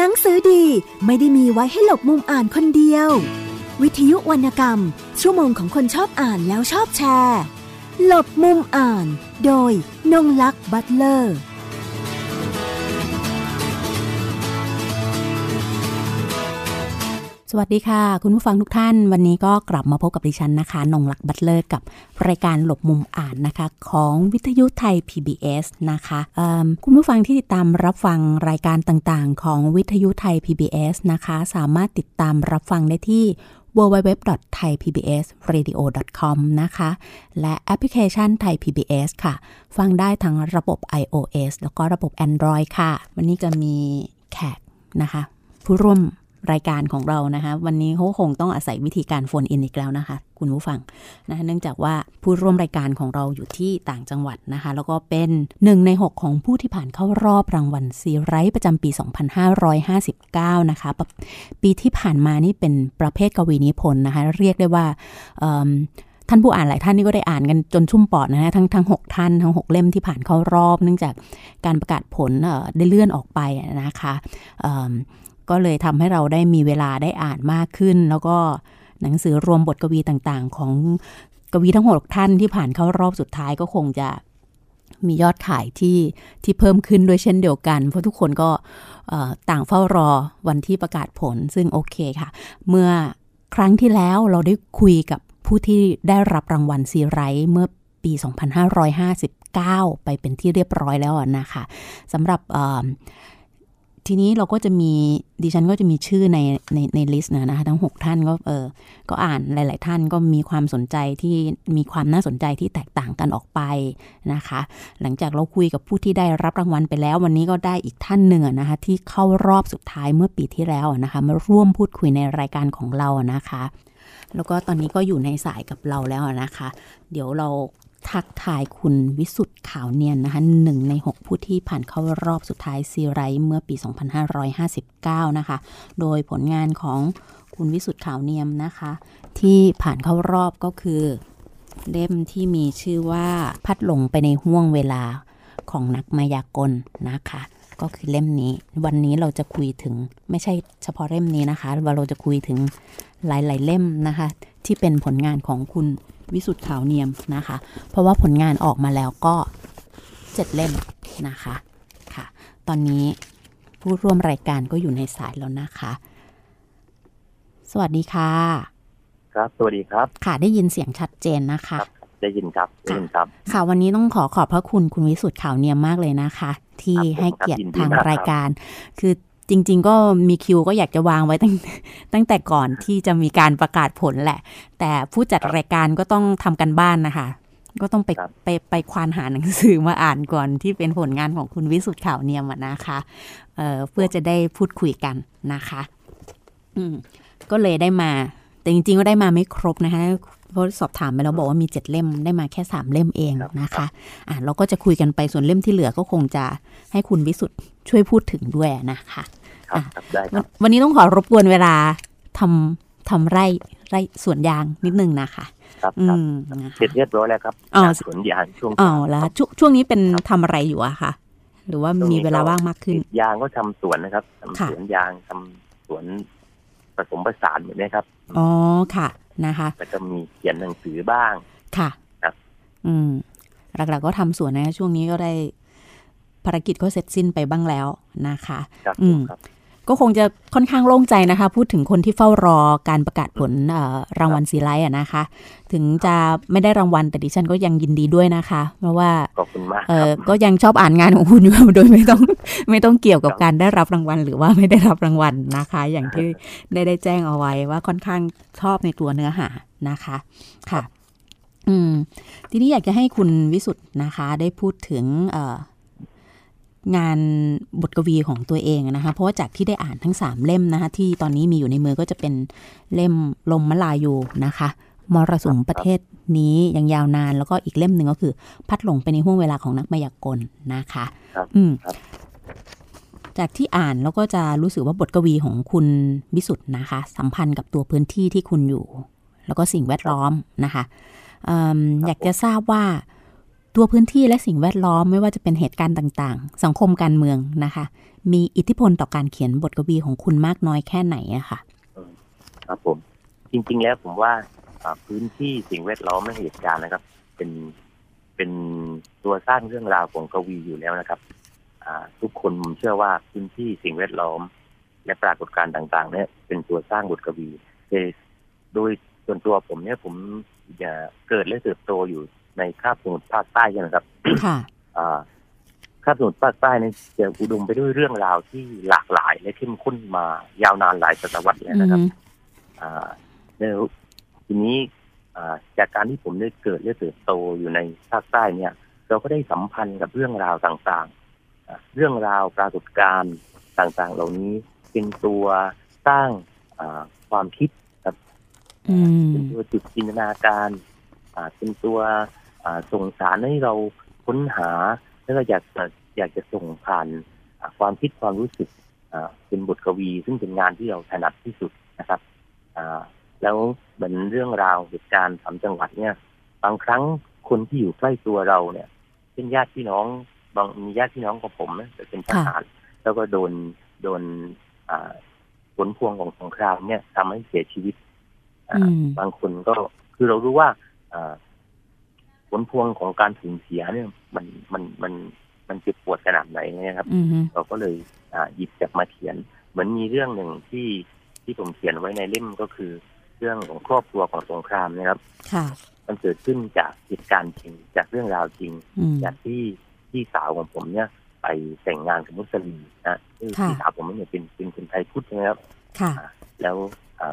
หนังสือดีไม่ได้มีไว้ให้หลบมุมอ่านคนเดียววิทยุวรรณกรรมชั่วโมงของคนชอบอ่านแล้วชอบแชร์หลบมุมอ่านโดยนงลักษ์บัตเลอร์สวัสดีค่ะคุณผู้ฟังทุกท่านวันนี้ก็กลับมาพบกับดิฉันนะคะนงลักษ์บัตเลอร์กับรายการหลบมุมอ่านนะคะของวิทยุไทย PBS นะคะคุณผู้ฟังที่ติดตามรับฟังรายการต่างๆของวิทยุไทย PBS นะคะสามารถติดตามรับฟังได้ที่ www.thaipbsradio.com นะคะและแอปพลิเคชัน Thai PBS ค่ะฟังได้ทั้งระบบ iOS แล้วก็ระบบ Android ค่ะวันนี้จะมีแขกนะคะผู้ร่วมรายการของเรานะคะวันนี้เขาคงต้องอาศัยวิธีการโฟนอินอีกแล้วนะคะคุณผู้ฟังนะเนื่องจากว่าผู้ร่วมรายการของเราอยู่ที่ต่างจังหวัดนะคะแล้วก็เป็น1ใน6ของผู้ที่ผ่านเข้ารอบรางวัลซีไรส์ประจำปี2559นะคะปีที่ผ่านมานี่เป็นประเภทกวีนิพนธ์นะคะเรียกได้ว่าท่านผู้อ่านหลายท่านนี่ก็ได้อ่านกันจนชุ่มปอดนะฮะทั้ง6ท่านทั้ง6เล่มที่ผ่านเข้ารอบเนื่องจากการประกาศผลได้เลื่อนออกไปนะคะก็เลยทำให้เราได้มีเวลาได้อ่านมากขึ้นแล้วก็หนังสือรวมบทกวีต่างๆของกวีทั้ง6ท่านที่ผ่านเข้ารอบสุดท้ายก็คงจะมียอดขายที่เพิ่มขึ้นด้วยเช่นเดียวกันเพราะทุกคนก็ต่างเฝ้ารอวันที่ประกาศผลซึ่งโอเคค่ะเมื่อครั้งที่แล้วเราได้คุยกับผู้ที่ได้รับรางวัลซีไรส์เมื่อปี2559ไปเป็นที่เรียบร้อยแล้วนะคะสำหรับทีนี้เราก็จะมีดิฉันก็จะมีชื่อในลิสต์นะคะทั้ง6ท่านก็ก็อ่านหลายๆท่านก็มีความสนใจที่มีความน่าสนใจที่แตกต่างกันออกไปนะคะหลังจากเราคุยกับผู้ที่ได้รับรางวัลไปแล้ววันนี้ก็ได้อีกท่านหนึ่งนะคะที่เข้ารอบสุดท้ายเมื่อปีที่แล้วนะคะมาร่วมพูดคุยในรายการของเรานะคะแล้วก็ตอนนี้ก็อยู่ในสายกับเราแล้วนะคะเดี๋ยวเราทักทายคุณวิสุทธิ์ขาวเนียนนะคะ1ใน6ผู้ที่ผ่านเข้ารอบสุดท้ายซีไรส์เมื่อปี2559นะคะโดยผลงานของคุณวิสุทธิ์ขาวเนียนนะคะที่ผ่านเข้ารอบก็คือเล่มที่มีชื่อว่าพัดหลงไปในห้วงเวลาของนักมายากลนะคะก็คือเล่มนี้วันนี้เราจะคุยถึงไม่ใช่เฉพาะเล่มนี้นะคะเราจะคุยถึงหลายๆเล่มนะคะที่เป็นผลงานของคุณวิสุทธิ์ขาวเนียมนะคะเพราะว่าผลงานออกมาแล้วก็7เล่มนะคะค่ะตอนนี้ผู้ร่วมรายการก็อยู่ในสายแล้วนะคะสวัสดีค่ะครับสวัสดีครับค่ะได้ยินเสียงชัดเจนนะคะได้ยินครับได้ยินครับค่ะวันนี้ต้องขอบพระคุณคุณวิสุทธิ์ขาวเนียมมากเลยนะคะที่ให้เกียรติทางรายการคือจริงๆก็มีคิวก็อยากจะวางไว้ตั้งแต่ก่อนที่จะมีการประกาศผลแหละแต่ผู้จัดรายการก็ต้องทำกันบ้านนะคะก็ต้องไปควานหาหนังสือมาอ่านก่อนที่เป็นผลงานของคุณวิสุทธิ์ขาวเนียมนะคะเพื่อจะได้พูดคุยกันนะคะก็เลยได้มาแต่จริงๆก็ได้มาไม่ครบนะคะเพราะสอบถามไปแล้วบอกว่ามี7เล่มได้มาแค่3เล่มเองนะคะเราก็จะคุยกันไปส่วนเล่มที่เหลือก็คงจะให้คุณวิสุทธิ์ช่วยพูดถึงด้วยนะคะวันนี้ต้องขอรบกวนเวลาทำไร่สวนยางนิดนึงนะคะครับเสร็จเรียบร้อยแล้วครับสวนยางช่วงนี้เป็นทำอะไรอยู่อะคะหรือว่ามีเวลาว่างมากขึ้นยางก็ทำสวนนะครับทำสวนยางทำสวนผสมผสานแบบนี้ครับอ๋อค่ะนะคะก็จะมีเขียนหนังสือบ้างค่ะครับหลักๆก็ทำสวนนะช่วงนี้ก็ได้ภารกิจก็เสร็จสิ้นไปบ้างแล้วนะคะก็คงจะค่อนข้างโล่งใจนะคะพูดถึงคนที่เฝ้ารอการประกาศผลรางวัลซีไรส์นะคะถึงจะไม่ได้รางวัลแต่ดิฉันก็ยังยินดีด้วยนะคะเพราะว่าขอบคุณมากก็ยังชอบอ่านงานของคุณโดยไม่ต้องเกี่ยวกับการได้รับรางวัลหรือว่าไม่ได้รับรางวัลนะคะอย่างที่ได้แจ้งเอาไว้ว่าค่อนข้างชอบในตัวเนื้อหานะคะค่ะทีนี้อยากจะให้คุณวิสุทธิ์นะคะได้พูดถึงงานบทกวีของตัวเองนะคะเพราะว่าจากที่ได้อ่านทั้ง3เล่มนะคะที่ตอนนี้มีอยู่ในมือก็จะเป็นเล่มลมมลายูนะคะมรสุมประเทศนี้ยังยาวนานแล้วก็อีกเล่มหนึ่งก็คือพัดหลงไปในห้วงเวลาของนักมายากลนะคะจากที่อ่านแล้วก็จะรู้สึกว่าบทกวีของคุณวิสุทธิ์นะคะสัมพันธ์กับตัวพื้นที่ที่คุณอยู่แล้วก็สิ่งแวดล้อมนะคะอยากจะทราบว่า ตัวพื้นที่และสิ่งแวดล้อมไม่ว่าจะเป็นเหตุการณ์ต่างๆสังคมการเมืองนะคะมีอิทธิพลต่อการเขียนบทกวีของคุณมากน้อยแค่ไหนอะค่ะครับผมจริงๆแล้วผมว่าพื้นที่สิ่งแวดล้อมและเหตุการณ์นะครับเป็นตัวสร้างเรื่องราวของกวีอยู่แล้วนะครับทุกคนผมเชื่อว่าพื้นที่สิ่งแวดล้อมและปรากฏการณ์ต่างๆเนี่ยเป็นตัวสร้างบทกวีโดยส่วนตัวผมเนี่ยผมจะเกิดและเติบโตอยู่ในคาบสมุทรภาคใต้ใช่ไหมครับค่ะคาบสมุทรภาคใต้เนี่ยจะอุดมไปด้วยเรื่องราวที่หลากหลายและเข้มข้นมายาวนานหลายศตวรรษแล้วนะครับแล้วทีนี้จากการที่ผมได้เกิดและเติบโตอยู่ในภาคใต้เนี่ยเราก็ได้สัมพันธ์กับเรื่องราวต่างๆเรื่องราวปรากฏการณ์ต่างๆเหล่านี้เป็นตัวสร้างความคิดครับเป็นตัวจุดจินตนาการเป็นตัวส่งสารให้เราค้นหาแล้วก็อยากจะส่งผ่านความคิดความรู้สึกเป็นบทกวีซึ่งเป็นงานที่เราถนัดที่สุดนะครับแล้วเหมือนเรื่องราวเหตุการณ์สามจังหวัดเนี่ยบางครั้งคนที่อยู่ใกล้ตัวเราเนี่ยเป็นญาติพี่น้องบางมีญาติพี่น้องของผมนะเป็นทหารแล้วก็โดนผลพวงของสงครามเนี่ยทำให้เสียชีวิตบางคนก็คือเรารู้ว่าผลพวงของการสูญเสียเนี่ยมันเจ็บปวดขนาดไหนนะครับเราก็เลยหยิบจับมาเขียนเหมือนมีเรื่องหนึ่งที่ผมเขียนไว้ในเล่มก็คือเรื่องของครอบครัวของสงครามนะครับมันเกิดขึ้นจากเหตุการณ์จริงจากเรื่องราวจริงจากที่พี่สาวของผมเนี่ยไปแต่งงานกับมุสลิมนะพี่สาวผมเนี่ยเป็นคนไทยพุทธนะครับแล้ว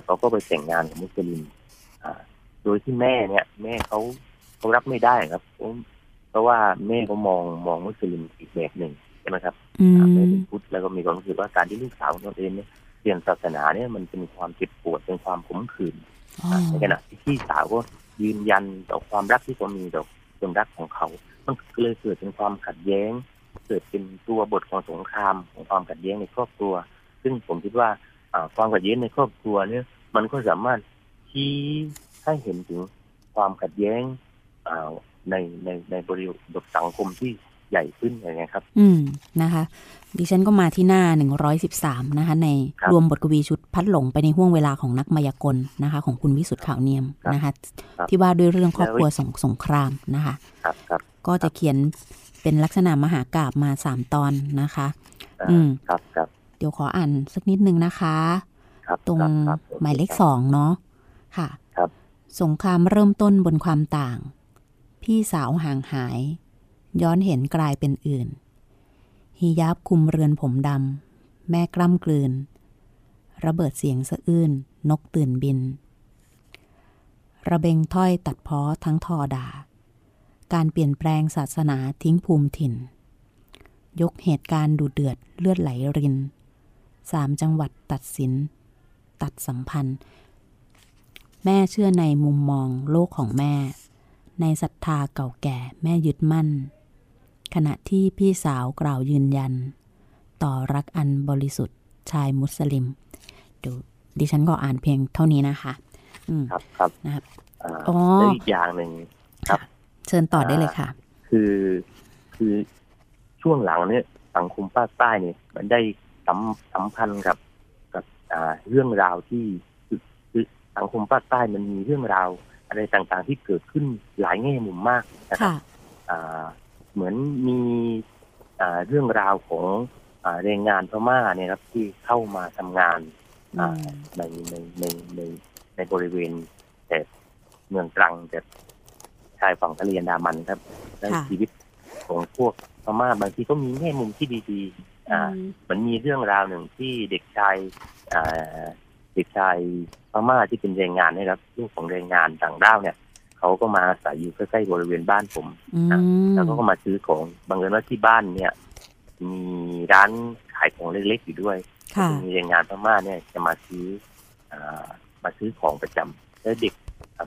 เขาก็ไปแต่งงานกับมุสลิมโดยที่แม่เขารับไม่ได้ครับเพราะว่าแม่เขามองมุสลิมอีกแบบหนึ่งใช่ไหมครับแม่เป็นพุทธแล้วก็มีความรู้สึกว่าการที่ลูกสาวของตัวเองเนี่ยเปลี่ยนศาสนาเนี่ยมันเป็นความเจ็บปวดเป็นความขมขื่นในขณะที่พี่สาวก็ยืนยันต่อความรักที่เขามีต่อคนรักของเขามันเลยเกิดเป็นความขัดแย้งเกิดเป็นตัวบทของสงครามของความขัดแย้งในครอบครัวซึ่งผมคิดว่าความขัดแย้งในครอบครัวเนี่ยมันก็สามารถชี้ให้เห็นถึงความขัดแย้งในบริบทสังคมที่ใหญ่ขึ้นอย่างเงี้ยครับนะคะดิฉันก็มาที่หน้า113นะคะในรวมบทกวีชุดพัดหลงไปในห้วงเวลาของนักมายากลนะคะของคุณวิสุทธิ์ขาวเนียมนะคะที่ว่าด้วยเรื่องครอบครัวสงครามนะคะก็จะเขียนเป็นลักษณะมหากาพย์มา3ตอนนะคะครับเดี๋ยวขออ่านสักนิดนึงนะคะตรงหมายเลข2เนาะค่ะสงครามเริ่มต้นบนความต่างพี่สาวห่างหายย้อนเห็นกลายเป็นอื่นฮิญาบคุมเรือนผมดำแม่กล้ำกลืนระเบิดเสียงสะอื้นนกตื่นบินระเบงถ้อยตัดพ้อทั้งทอดาการเปลี่ยนแปลงศาสนาทิ้งภูมิถิ่นยกเหตุการณ์ดูเดือดเลือดไหลริน3จังหวัดตัดสินตัดสัมพันธ์แม่เชื่อในมุมมองโลกของแม่ในศรัทธาเก่าแก่แม่ยึดมั่นขณะที่พี่สาวกล่าวยืนยันต่อรักอันบริสุทธิ์ชายมุสลิมดูดิฉันก็อ่านเพียงเท่านี้นะคะครับนะครับแล้วอีกอย่างหนึ่งครับเชิญต่อได้เลยค่ะคือช่วงหลังเนี่ยสังคมภาคใต้เนี่ยมันได้สัมพันธ์กับเรื่องราวที่คือสังคมภาคใต้มันมีเรื่องราวอะไรต่างๆที่เกิดขึ้นหลายแง่มุมมากนะครับเหมือนมีเรื่องราวของแรงงานพม่าเนี่ยครับที่เข้ามาทำงานในบริเวณแต่เมืองตรังแต่ชายฝั่งทะเลอันดามันครับและชีวิตของพวกพม่าบางทีก็มีแง่มุมที่ดีๆมันมีเรื่องราวหนึ่งที่เด็กชายพม่าที่เป็นแรงงานนะครับลูกของแรงงานต่างด้าวเนี่ยเขาก็มาอาศัยอยู่ใกล้ๆบริเวณบ้านผมนะแล้วก็มาซื้อของบางเอิญว่าที่บ้านเนี่ยมีร้านขายของเล็กๆอยู่ด้วยมีแรงงานพม่าเนี่ยจะมาซื้อของประจำแล้วเด็ก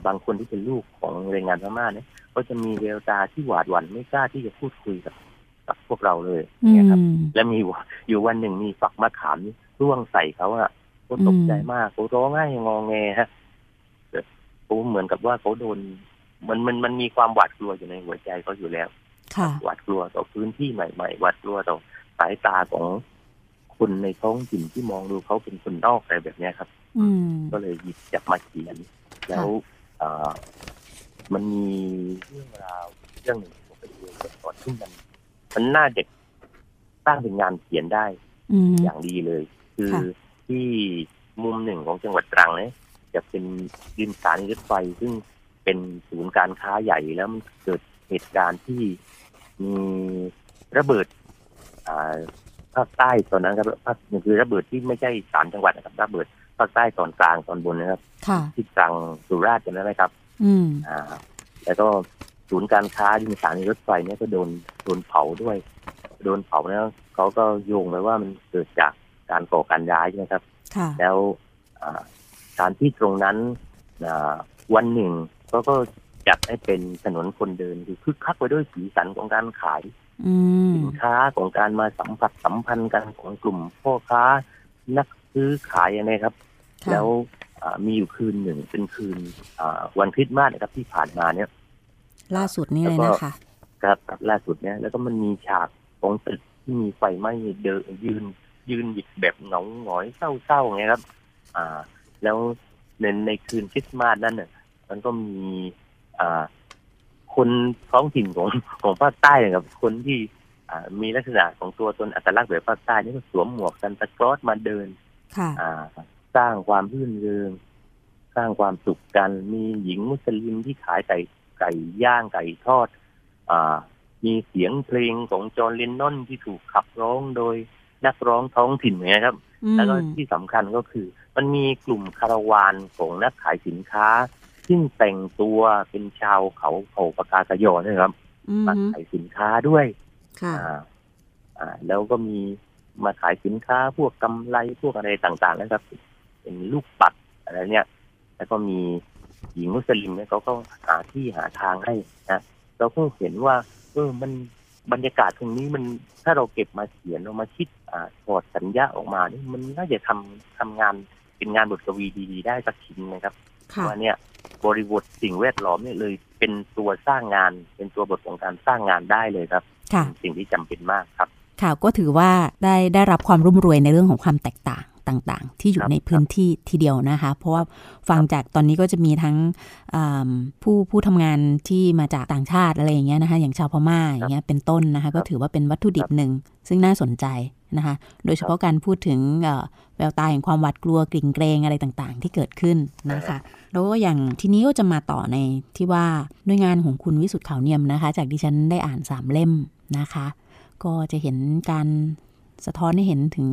บางคนที่เป็นลูกของแรงงานพม่าเนี่ยก็จะมีแววตาที่หวาดหวั่นไม่กล้าที่จะพูดคุยกับพวกเราเลยนะครับและมีอยู่วันหนึ่งมีฝักมะขามร่วงใส่เขาอะก็ตกใจมากเขาร้องไห้งอแงฮะเขาเหมือนกับว่าเขาโดนมันมีความหวาดกลัวอยู่ในหัวใจเขาอยู่แล้ว หวาดกลัวต่อพื้นที่ใหม่ๆหวาดกลัวต่อสายตาของคนในท้องถิ่นที่มองดูเขาเป็นคนนอกอะไรแบบนี้ครับก็เลยหยิบจับมาเขียนแล้วมันมีเรื่องราวเรื่องหนึ่งผมไปเรียนก่อนที่มันน่าเด็กสร้างเป็นงานเขียนได้อย่างดีเลยคือที่มุมหนึ่งของจังหวัดตรังเนี่ยจะเป็นดินสารรถไฟซึ่งเป็นศูนย์การค้าใหญ่แล้วมันเกิดเหตุการณ์ที่มีระเบิดภาคใต้ตอนนั้นครับภาคคือระเบิดที่ไม่ใช่สามจังหวัดนะครับระเบิดภาคใต้ตอนกลางตอนบนนะครับที่ตรังสุราษฎร์กันแล้วนะครับแล้วก็ศูนย์การค้าดินสารรถไฟเนี่ยก็โดนเผาด้วยโดนเผาแล้วเขาก็โยงไปว่ามันเกิดจากการก่อการร้ายใช่ไหมครับแล้วสถานที่ตรงนั้นวันหนึ่งก็จัดให้เป็นถนนคนเดินคือคึกคักไปด้วยสีสันของการขายสินค้าของการมาสัมผัสสัมพันธ์กันของกลุ่มพ่อค้านักซื้อขายอะไรครับแล้วมีอยู่คืนหนึ่งเป็นคืนวันคริสต์มาสนะครับที่ผ่านมาเนี่ยล่าสุดนี่เลยนะคะครับล่าสุดเนี่ยแล้วก็มันมีฉากของตึกที่มีไฟไหม้เดินยืนหยิบแบบหงอยหงอยเศร้าๆไงครับแล้วในคืนคริสต์มาสนั่นน่ะมันก็มีคนท้องถิ่นของภาคใต้กับคนที่มีลักษณะของตัวตนอัตลักษณ์แบบภาคใต้นี่ก็สวมหมวกซันตากลอสมาเดินสร้างความรื่นเริงสร้างความสุขกันมีหญิงมุสลิมที่ขายไก่ย่างไก่ทอดมีเสียงเพลงของจอห์น เลนนอนที่ถูกขับร้องโดยนักร้องท้องถิ่นเนี่ยครับแล้วก็ที่สำคัญก็คือมันมีกลุ่มคาราวานของนักขายสินค้าซึ่งแต่งตัวเป็นชาวเขาเผ่าปากากยอเนี่ยครับมาขายสินค้าด้วยแล้วก็มีมาขายสินค้าพวกกำไลพวกอะไรต่างๆนะครับเป็นลูกปัดอะไรเนี่ยแล้วก็มีหญิงมุสลิมเนี่ยเขาก็หาที่หาทางให้นะเราก็เห็นว่ามันบรรยากาศตรงนี้มันถ้าเราเก็บมาเขียนเรามาคิดถอดสัญญาออกมานี่มันน่าจะทำงานเป็นงานบทกวีดีๆได้สักชิ้นนะครับว่าเนี่ยบริบทสิ่งแวดล้อมเนี่ยเลยเป็นตัวสร้างงานเป็นตัวบทของการสร้างงานได้เลยครับสิ่งที่จำเป็นมากครับค่ะก็ถือว่าได้รับความร่วมมือในเรื่องของความแตกต่างต่างๆที่อยู่ในพื้นที่ทีเดียวนะคะเพราะว่าฟังจากตอนนี้ก็จะมีทั้งผู้ทำงานที่มาจากต่างชาติอะไรอย่างเงี้ยนะคะอย่างชาวพม่าอย่างเงี้ยเป็นต้นนะคะก็ถือว่าเป็นวัตถุดิบหนึ่งซึ่งน่าสนใจนะคะโดยเฉพาะการพูดถึงแววตาแห่งความหวาดกลัวกลิ่นเกรงอะไรต่างๆที่เกิดขึ้นนะคะแล้วก็อย่างทีนี้ก็จะมาต่อในที่ว่าด้วยงานของคุณวิสุทธิ์ขาวเนียมนะคะจากดิฉันได้อ่าน3เล่มนะคะก็จะเห็นการสะท้อนให้เห็นถึง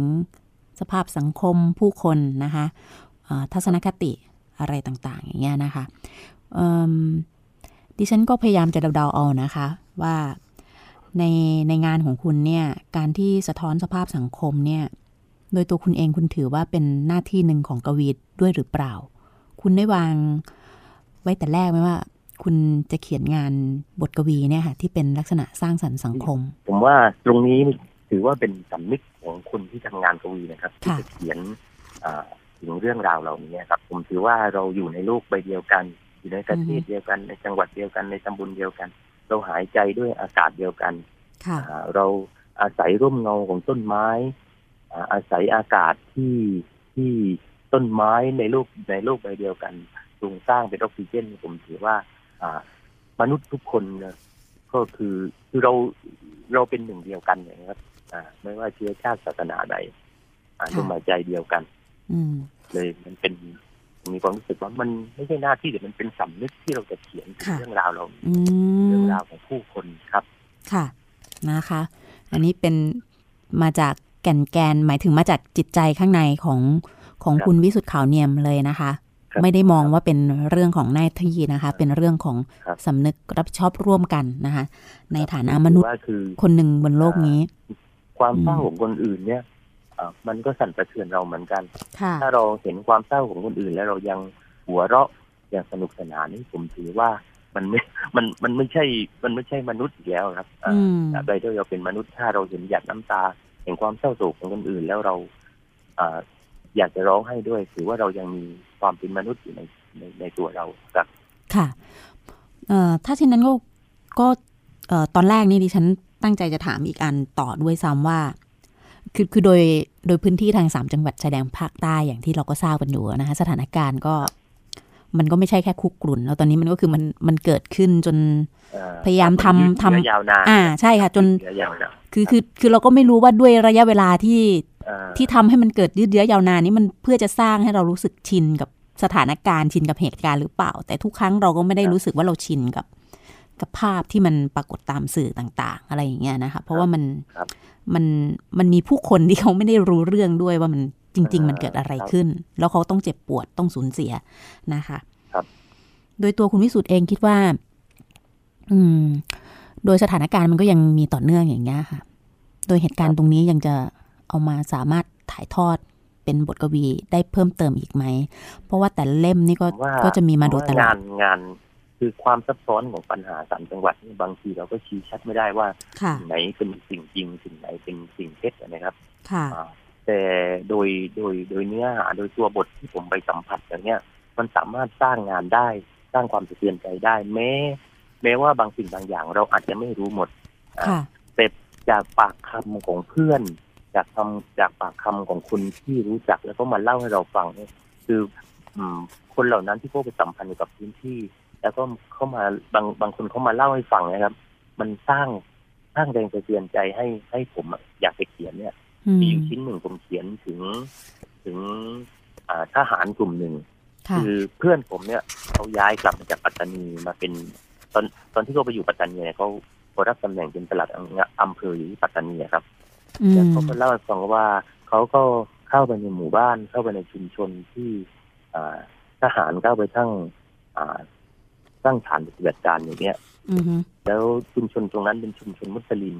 สภาพสังคมผู้คนนะคะทัศนคติอะไรต่างๆอย่างเงี้ยนะคะดิฉันก็พยายามจะเดาๆเอานะคะว่าในงานของคุณเนี่ยการที่สะท้อนสภาพสังคมเนี่ยโดยตัวคุณเองคุณถือว่าเป็นหน้าที่หนึ่งของกวีด้วยหรือเปล่าคุณได้วางไว้แต่แรกไหมว่าคุณจะเขียนงานบทกวีเนี่ยค่ะที่เป็นลักษณะสร้างสรรค์สังคมผมว่าตรงนี้ถือว่าเป็นสำนึกของคนที่ทำงานกวีนะครับที่จะเขียนถึงเรื่องราวเหล่านี้ครับผมถือว่าเราอยู่ในโลกใบเดียวกันอยู่ในประเทศเดียวกันในจังหวัดเดียวกันในตำบลเดียวกันเราหายใจด้วยอากาศเดียวกันเราอาศัยร่มเงาของต้นไม้อาศัยอากาศที่ต้นไม้ในโลกใบเดียวกันโครงสร้างเป็นออกซิเจนผมถือว่ามนุษย์ทุกคนก็คือเราเป็นหนึ่งเดียวกันนะครับไม่ว่าเชื้อชาติศาสนาใดลมหายใจเดียวกันเลยมันเป็นมีความรู้สึกว่ามันไม่ใช่หน้าที่แต่มันเป็นสำนึกที่เราจะเขียนเรื่องราวเราเรื่องราวของผู้คนครับค่ะนะคะอันนี้เป็นมาจากแก่นหมายถึงมาจากจิตใจข้างในของคุณวิสุทธิ์ขาวเนียมเลยนะคะไม่ได้มองว่าเป็นเรื่องของหน้าที่นะคะเป็นเรื่องของสำนึกรับผิดชอบร่วมกันนะคะในฐานะมนุษย์คนหนึ่งบนโลกนี้ความเศร้าของคนอื่นเนี่ยมันก็สั่นสะเทือนเราเหมือนกันถ้าเราเห็นความเศร้าของคนอื่นแล้วเรายังหัวเราะยังสนุกสนานนี่ผมถือว่ามันไม่ใช่มนุษย์แล้วครับใดที่เราเป็นมนุษย์ถ้าเราเห็นหยาดน้ำตาเห็นความเศร้าโศกของคนอื่นแล้วเราอยากจะร้องให้ด้วยถือว่าเรายังมีความเป็นมนุษย์อยู่ในตัวเราครับค่ะถ้าเช่นนั้นก็ ตอนแรกนี่ดิฉันตั้งใจจะถามอีกอันต่อด้วยซ้ำว่าคือโดยพื้นที่ทาง3จังหวัดชายแดนภาคใต้อย่างที่เราก็ทราบกันอยู่นะคะสถานการณ์ก็มันก็ไม่ใช่แค่คุกกรุ่นแล้วตอนนี้มันก็คือมันเกิดขึ้นจนพยายามทำยาวนานใช่ค่ะจนคือเราก็ไม่รู้ว่าด้วยระยะเวลาที่ทำให้มันเกิดยืดเยื้อยาวนานนี้มันเพื่อจะสร้างให้เรารู้สึกชินกับสถานการณ์ชินกับเหตุการณ์หรือเปล่าแต่ทุกครั้งเราก็ไม่ได้รู้สึกว่าเราชินกับภาพที่มันปรากฏตามสื่อต่างๆอะไรอย่างเงี้ยนะคะเพราะว่ามันมีผู้คนที่เขาไม่ได้รู้เรื่องด้วยว่ามันจริงๆมันเกิดอะไรขึ้นแล้วเขาต้องเจ็บปวดต้องสูญเสียนะคะครับโดยตัวคุณวิสุทธิ์เองคิดว่าโดยสถานการณ์มันก็ยังมีต่อเนื่องอย่างเงี้ยค่ะโดยเหตุการณ์ตรงนี้ยังจะเอามาสามารถถ่ายทอดเป็นบทกวีได้เพิ่มเติมอีกไหมเพราะว่าแต่เล่มนี่ก็จะมีมาโดยตลอดงานคือความซับซ้อนของปัญหาสามจังหวัดบางทีเราก็ชี้ชัดไม่ได้ว่าไหนเป็นสิ่งจริงสิ่งไหนเป็นสิ่งเท็จนะครับแต่โดยเนื้อหาโดยตัวบทที่ผมไปสัมผัสอย่างเนี้ยมันสามารถสร้างงานได้สร้างความสะเทือนใจได้แม้ว่าบางสิ่งบางอย่างเราอาจจะไม่รู้หมดแต่จากปากคำของเพื่อนจากปากคำของคนที่รู้จักแล้วก็มาเล่าให้เราฟังเนี่ยคือคนเหล่านั้นที่พวกไปสัมพันธ์กับพื้นที่แล้วก็เข้ามาบางคนเข้ามาเล่าให้ฟังนะครับมันสร้างแรงสะเทือนใจให้ผมอยากไปเขียนเนี่ยมีอยู่ชิ้นหนึ่งผมเขียนถึงทหารกลุ่มหนึ่งคือเพื่อนผมเนี่ยเขาย้ายกลับมาจากปัตตานีมาเป็นตอนที่เขาไปอยู่ปัตตานีเนี่ยเขารับตำแหน่งเป็นปลัดอำเภออยู่ปัตตานีครับแล้วเขาก็เล่าให้ฟังว่าเขาก็เข้าไปในหมู่บ้านเข้าไปในชุมชนที่ทหารเข้าไปตั้งฐานปฏิบัติการอย่างเงี้ยแล้วชุมชนตรงนั้นเป็นชุมชนมุสลิม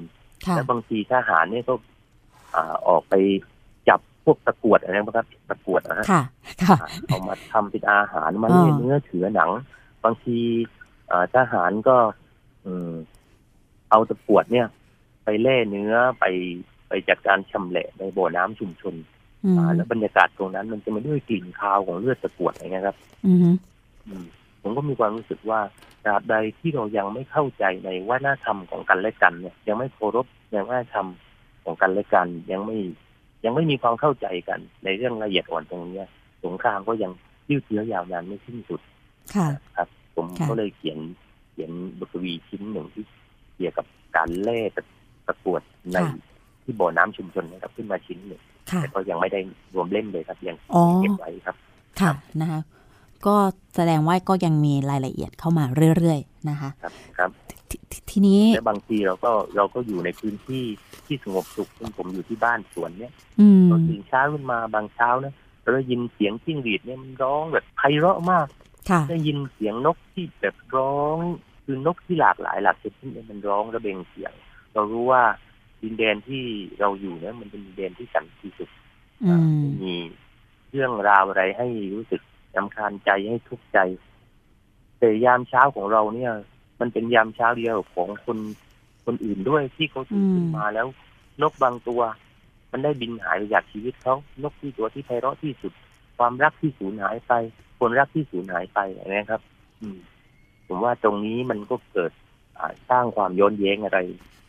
แล้วบางทีทหารเนี่ยก็ออกไปจับพวกตะกรวดอะไรนะครับตะกรวดนะฮะเอามาทำเป็นอาหารมาเลี้ยงเนื้อเถือหนังบางทีทหารก็เอาตะกรวดเนี่ยไปเล่เนื้อไปจัดการชำแหละในบ่อน้ำชุมชนแล้วบรรยากาศตรงนั้นมันจะมาด้วยกลิ่นคาวของเลือดตะกรวดอะไรเงี้ยครับผมก็มีความรู้สึกว่าตราบใดที่เรายังไม่เข้าใจในวัฒนธรรมของกันและกันเนี่ยยังไม่เคารพในวัฒนธรรมของกันและกันยังไม่มีความเข้าใจกันในเรื่องละเอียดอ่อนตรงนี้สงครามก็ยังยืดเยื้อยาวนานไม่สิ้นสุดครับผมก็เลยเขียนบทกวีชิ้นหนึ่งที่เกี่ยวกับการเล่ตะกรวดในที่บ่อน้ำชุมชนนะครับขึ้นมาชิ้นหนึ่งแต่ก็ยังไม่ได้รวมเล่มเลยครับยังเก็บไว้ครับค่ะนะคะก็แสดงว่าก็ยังมีรายละเอียดเข้ามาเรื่อยๆนะคะครับทีนี้และบางทีเราก็อยู่ในพื้นที่ที่สงบสุขซึ่งผมอยู่ที่บ้านสวนเนี่ยตอนตื่นเช้าขึ้นมาบางเช้านะเราได้ยินเสียงจิ้งหรีดเนี่ยมันร้องแบบไพเราะมากได้ยินเสียงนกที่แบบร้องคือนกที่หลากหลายหลากชนิดเนี่ยมันร้องระเบงเสียงเรารู้ว่าดินแดนที่เราอยู่เนี่ยมันเป็นดินแดนที่สันติสุขมีเรื่องราวอะไรให้รู้สึกรำคาญใจให้ทุกข์ใจแต่ยามเช้าของเราเนี่ยมันเป็นยามเช้าเดียวของคนอื่นด้วยที่เขาตื่นขึ้นมาแล้วนกบางตัวมันได้บินหายไปจากชีวิตเขานกที่ตัวที่ไพเราะที่สุดความรักที่สูญหายไปคนรักที่สูญหายไปนะครับผมว่าตรงนี้มันก็เกิดสร้างความย้อนแย้งอะไร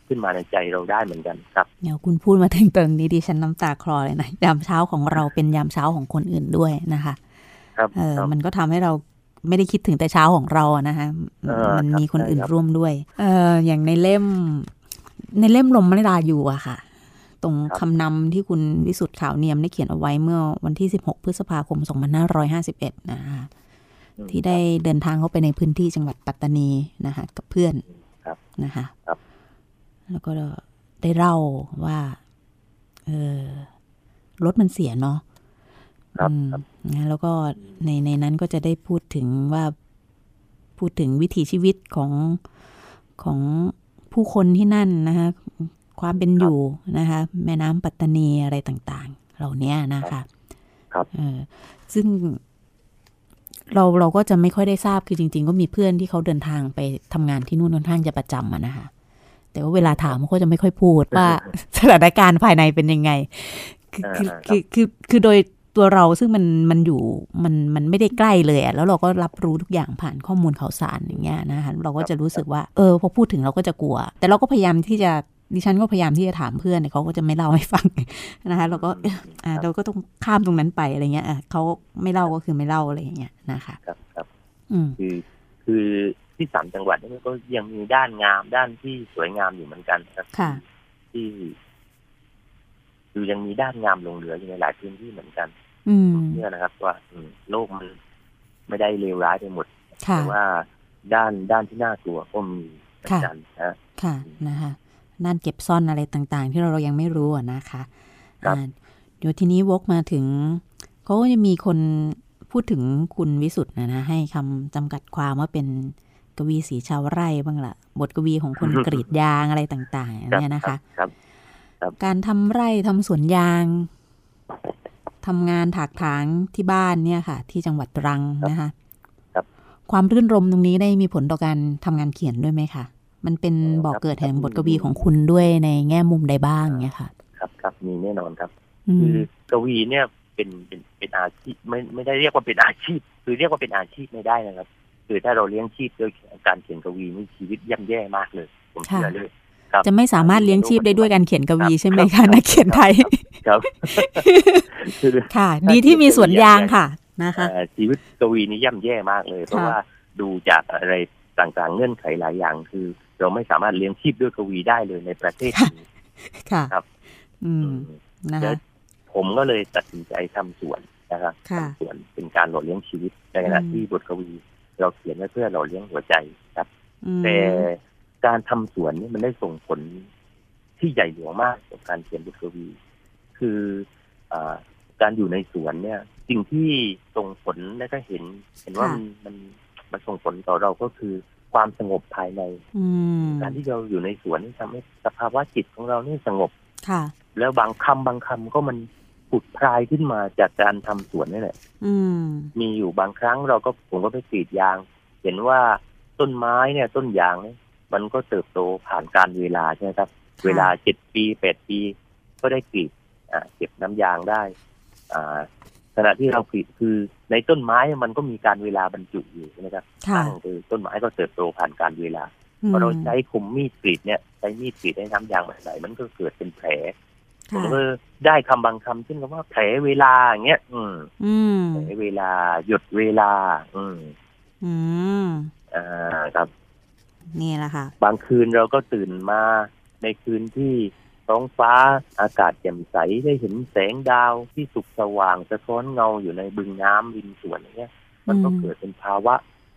ขึ้นมาในใจเราได้เหมือนกันครับเดี๋ยวคุณพูดมาถึงตรงนี้ดิฉันน้ำตาคลอเลยนะยามเช้าของเราเป็นยามเช้าของคนอื่นด้วยนะคะมันก็ทำให้เราไม่ได้คิดถึงแต่เช้าของเราอะนะคะมันมีคนอื่นร่วมด้วยอย่างในเล่มลมไม่ลาอยู่อะค่ะตรงคำนำที่คุณวิสุทธิ์ขาวเนียมได้เขียนเอาไว้เมื่อวันที่16พฤษภาคม2551นะคะที่ได้เดินทางเข้าไปในพื้นที่จังหวัดปัตตานีนะคะกับเพื่อนนะคะแล้วก็ได้เล่าว่ารถมันเสียเนาะแล้วก็ในนั้นก็จะได้พูดถึงวิถีชีวิตของผู้คนที่นั่นนะคะความเป็นอยู่นะคะแม่น้ำปัตตานีอะไรต่างๆเหล่านี้นะคะซึ่งเราก็จะไม่ค่อยได้ทราบคือจริงๆก็มีเพื่อนที่เขาเดินทางไปทำงานที่นู่นค่อนข้างจะประจำอะนะคะแต่ว่าเวลาถามเขาจะไม่ค่อยพูดว่าสถานการณ์ภายในเป็นยังไงคือโดย ตัวเราซึ่งมันอยู่มันไม่ได้ใกล้เลยแล้วเราก็รับรู้ทุกอย่างผ่านข้อมูลข่าวสารอย่างเงี้ยนะคะเราก็จะรู้สึกว่าพอพูดถึงเราก็จะกลัวแต่เราก็พยายามที่จะดิฉันก็พยายามที่จะถามเพื่อนเขาก็จะไม่เล่าให้ฟังนะคะเราก็เราก็ต้องข้ามตรงนั้นไปอะไรเงี้ยเขาไม่เล่าก็คือไม่เล่าอะไรอย่างเงี้ยนะคะครับคือที่สามจังหวัดนี่ก็ยังมีด้านงามด้านที่สวยงามอยู่เหมือนกันครับที่คือยังมีด้านงามหลงเหลืออยู่ในหลายพื้นที่เหมือนกันเชื่อนะครับว่าโลกมันไม่ได้เลวร้ายไปหมดแต่ว่าด้านที่น่ากลัวก็มีเหมือนกันนะค่ะนะคะนั่นเก็บซ่อนอะไรต่างๆที่เรายังไม่รู้นะคะเดี๋ยวทีนี้วกมาถึงเขาก็จะมีคนพูดถึงคุณวิสุทธ์นะให้คำจำกัดความว่าเป็นกวีสีชาวไร่บ้างละบทกวีของคนกรีดยางอะไรต่างๆเนี่ยนะคะการทำไร่ทำสวนยางทำงานถากถางที่บ้านเนี่ยค่ะที่จังหวัดตรังนะคะความรื่นรมตรงนี้ได้มีผลต่อการทำงานเขียนด้วยไหมคะมันเป็นบ่อเกิดแห่งบทกวีของคุณด้วยในแง่มุมใดบ้างเนี่ยค่ะครับครับมีแน่นอนครับคือกวีเนี่ยเป็นอาชีพไม่ได้เรียกว่าเป็นอาชีพคือเรียกว่าเป็นอาชีพไม่ได้นะครับคือถ้าเราเลี้ยงชีพด้วยการเขียนกวีนี่ชีวิตย่ำแย่มากเลยผมเชื่อเลยจะไม่สามารถเลี้ยงชีพได้ด้วยการเขียนกวีใช่ไหมคะนักเขียนไทยครับค่ะดีที่มีสวนยางค่ะนะคะชีวิตกวีนี่ย่ำแย่มากเลยเพราะว่าดูจากอะไรต่างๆเงื่อนไขหลายอย่างคือเราไม่สามารถเลี้ยงชีพด้วยกวีได้เลยในประเทศนี้ครับแล้วผมก็เลยตัดสินใจทำสวนนะครับทำสวนเป็นการหล่อเลี้ยงชีวิตในขณะที่บทกวีเราเขียนเพื่อหล่อเลี้ยงหัวใจครับแต่การทำสวนนี่มันได้ส่งผลที่ใหญ่หลวงมากกับการเขียนบทกวีคือการอยู่ในสวนเนี่ยสิ่งที่ส่งผลและก็เห็นว่ามันส่งผลต่อเราก็คือความสงบภายในการที่เราอยู่ในสวนนี่ทำให้สภาวะจิตของเรานี่สงบค่ะแล้วบางคำก็มันผุดพรายขึ้นมาจากการทำสวนนี่แหละมีอยู่บางครั้งผมก็ไปกรีดยางเห็นว่าต้นไม้เนี่ยต้นยางเนี่ยมันก็เติบโตผ่านการเวลาใช่ไหมครับเวลา7ปี8ปีก็ได้กรีดเก็บน้ำยางได้ขณะที่เรากรีดคือในต้นไม้มันก็มีการเวลาบรรจุอยู่นะครับคือต้นไม้ก็เติบโตผ่านการเวลาพอเราใช้คมมีดกรีดเนี่ยใช้มีดกรีดให้น้ำยางมันไหลมันก็เกิดเป็นแผลผมก็ได้คำบางคำเช่นคำว่าแผลเวลาอย่างเงี้ยแผลเวลาหยุดเวลาครับนี่แหละค่ะบางคืนเราก็ตื่นมาในคืนที่ท้องฟ้าอากาศแจ่มใสได้เห็นแสงดาวที่สุกสว่างสะท้อนเงาอยู่ในบึงน้ำริมสวนเงี้ยมันก็เกิดเป็นภาวะ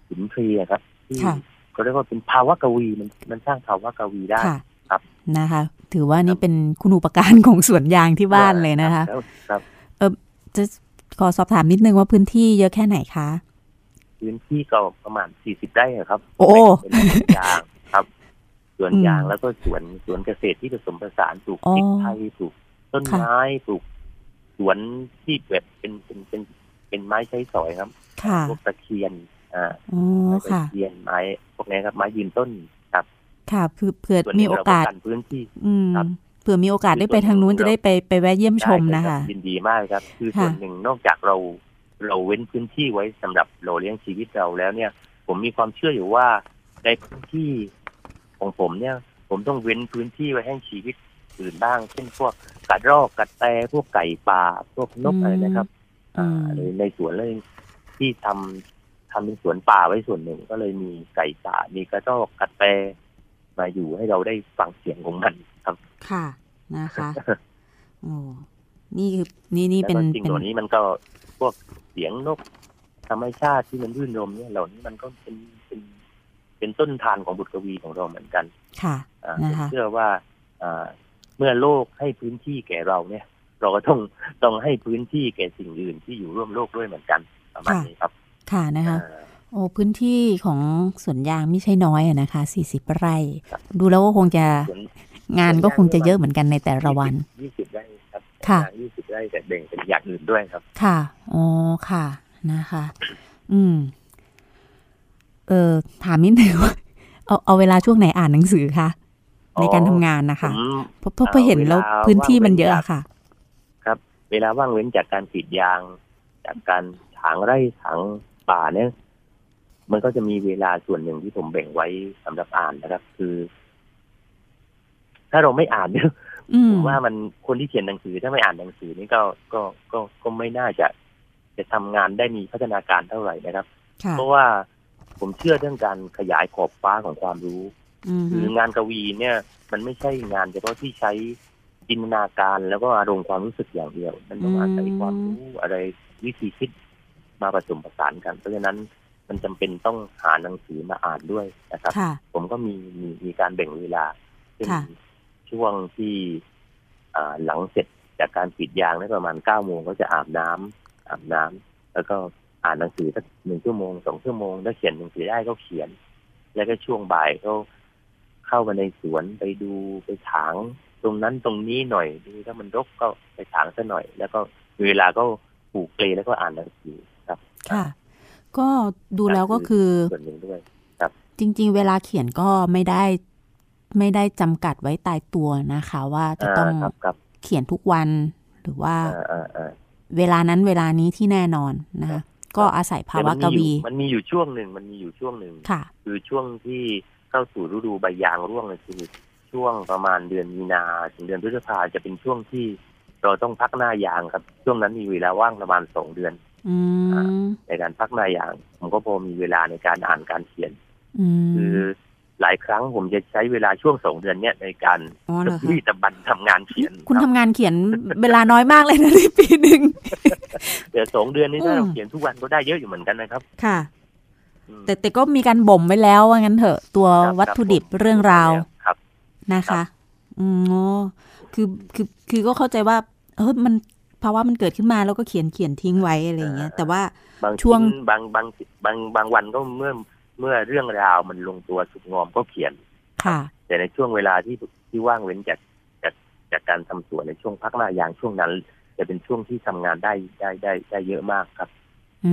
สุนทรีย์ครับที่ก็เรียกว่าเป็นภาวะกวีมันสร้างภาวะกวีได้ครับนะคะถือว่านี่เป็นคุณูปการของสวนยางที่บ้านเลยนะคะครับจะขอสอบถามนิดนึงว่าพื้นที่เยอะแค่ไหนคะพื้นที่ก็ประมาณ40ไร่ครับโอ้เป็นยางครับสวนยางแล้วก็สวนเกษตรที่ผสมผสานปลูกพริกไทยปลูกต้นไม้ปลูกสวนที่แบบเป็นไม้ใช้สอยครับพวกตะเคียนตะเคียนไม้พวกนี้ครับไม้ยืนต้นครับค่ะเผื่อมีโอกาสพื้นที่ครับเผื่อมีโอกาสได้ไปทางนู้นจะได้ไปแวะเยี่ยมชมนะคะยินดีมากครับคือส่วนหนึ่งนอกจากเราเว้นพื้นที่ไว้สำหรับเราเลี้ยงชีวิตเราแล้วเนี่ยผมมีความเชื่ออยู่ว่าในพื้นที่ของผมเนี่ยผมต้องเว้นพื้นที่ไว้ให้ชีวิตอื่นบ้างเช่นพวกกระรอกกระแตพวกไก่ป่าพวกนกอะไรนะครับในสวนเลยที่ทำเป็นสวนป่าไว้ส่วนหนึ่งก็เลยมีไก่ป่ามีกระรอกกระแตมาอยู่ให้เราได้ฟังเสียงของมันครับค่ะนะคะโอ้นี่เป็นสิ่งเหล่านี้มันก็พวกเสียงนกธรรมชาติที่มันรื่นรมเนี่ยเหล่านี้มันก็เป็นต้นทานของบทกวีของเราเหมือนกันค่ะนะคะเชื่อว่าเมื่อโลกให้พื้นที่แก่เราเนี่ยเราก็ต้องให้พื้นที่แก่สิ่งอื่นที่อยู่ร่วมโลกด้วยเหมือนกันประมาณนี้ครับค่ะนะคะโอ้พื้นที่ของสวนยางไม่ใช่น้อยนะคะ40ไร่ดูแล้วก็คงจะงานก็คงจะเยอะเหมือนกันในแต่ละวัน20ไร่ครับค่ะ20ไร่แต่แบ่งเป็นอย่างอื่นด้วยครับค่ะอ๋อค่ะนะคะถามนิดหนึ่งว่าเอาเวลาช่วงไหนอ่านหนังสือคะในการทำงานนะคะพอเห็นแล้วพื้นที่มันเยอะค่ะครับ เวลาว่างเว้นจากการกรีดยางจากการถางไร่ถางป่าเนี่ยมันก็จะมีเวลาส่วนหนึ่งที่ผมแบ่งไว้สำหรับอ่านนะครับคือถ้าเราไม่อ่านเนี่ยผมว่ามันคนที่เขียนหนังสือถ้าไม่อ่านหนังสือนี่ก็ไม่น่าจะทำงานได้มีพัฒนาการเท่าไหร่นะครับเพราะว่าผมเชื่อเรื่องการขยายขอบฟ้าของความรู้คืองานกวีเนี่ยมันไม่ใช่งานเฉพาะที่ใช้จินตนาการแล้วก็อารมณ์ความรู้สึกอย่างเดียวมันต้องอาศัยความรู้อะไรวิธีคิดมาผสมผสานกันเพราะฉะนั้นมันจำเป็นต้องหาหนังสือมาอ่านด้วยนะครับผมก็มีการแบ่งเวลาเป็นช่วงที่หลังเสร็จจากการกรีดยางได้ประมาณ 9 โมงก็จะอาบน้ำแล้วก็อ่านหนังสือสัก 1 ชั่วโมง 2 ชั่วโมงถ้าเขียนหนังสือได้ก็เขียนแล้วก็ช่วงบ่ายก็เข้ามาในสวนไปดูไปถางตรงนั้นตรงนี้หน่อยดูถ้ามันรกก็ไปถางซะหน่อยแล้วก็เวลาก็ปลูกเกลแล้วก็อ่านหนังสือครับค่ะก็ดูแล้วก็คือส่วนหนึ่งด้วยครับจริงๆเวลาเขียนก็ไม่ได้จำกัดไว้ตายตัวนะคะว่าจะต้องเขียนทุกวันหรือว่าเวลานั้นเวลานี้ที่แน่นอนนะคะก็อาศัยภาวะกวีมันมีอยู่ช่วงหนึ่งคือช่วงที่เข้าสู่ฤดูใบยางร่วงคือช่วงประมาณเดือนมีนาถึงเดือนพฤษภาจะเป็นช่วงที่เราต้องพักหน้ายางครับช่วงนั้นมีเวลาว่างประมาณ2 เดือนในการพักหน้ายางผมก็พอมีเวลาในการอ่านการเขียนคือหลายครั้งผมจะใช้เวลาช่วง2 เดือนเนี้ยในการที่ตะบันทำงานเขียนคุณทำงานเขียนเวลาน้อยมากเลยนะในปีนึงเดี๋ยว2 เดือนนี้ถ้าเราเขียนทุกวันก็ได้เยอะอยู่เหมือนกันนะครับค่ะแต่ก็มีการบ่มไว้แล้วว่างั้นเถอะตัววัตถุดิบเรื่องราวนะคะอ๋อคือก็เข้าใจว่ามันภาวะมันเกิดขึ้นมาแล้วก็เขียนทิ้งไว้อะไรอย่างเงี้ยแต่ว่าช่วงบางวันก็เมื่อเรื่องราวมันลงตัวสุกงอมก็เขียนค่ะแต่ในช่วงเวลาที่ว่างเว้นจากการทำสวนในช่วงพักหน้ายางช่วงนั้นจะเป็นช่วงที่ทำงานได้เยอะมากครับอื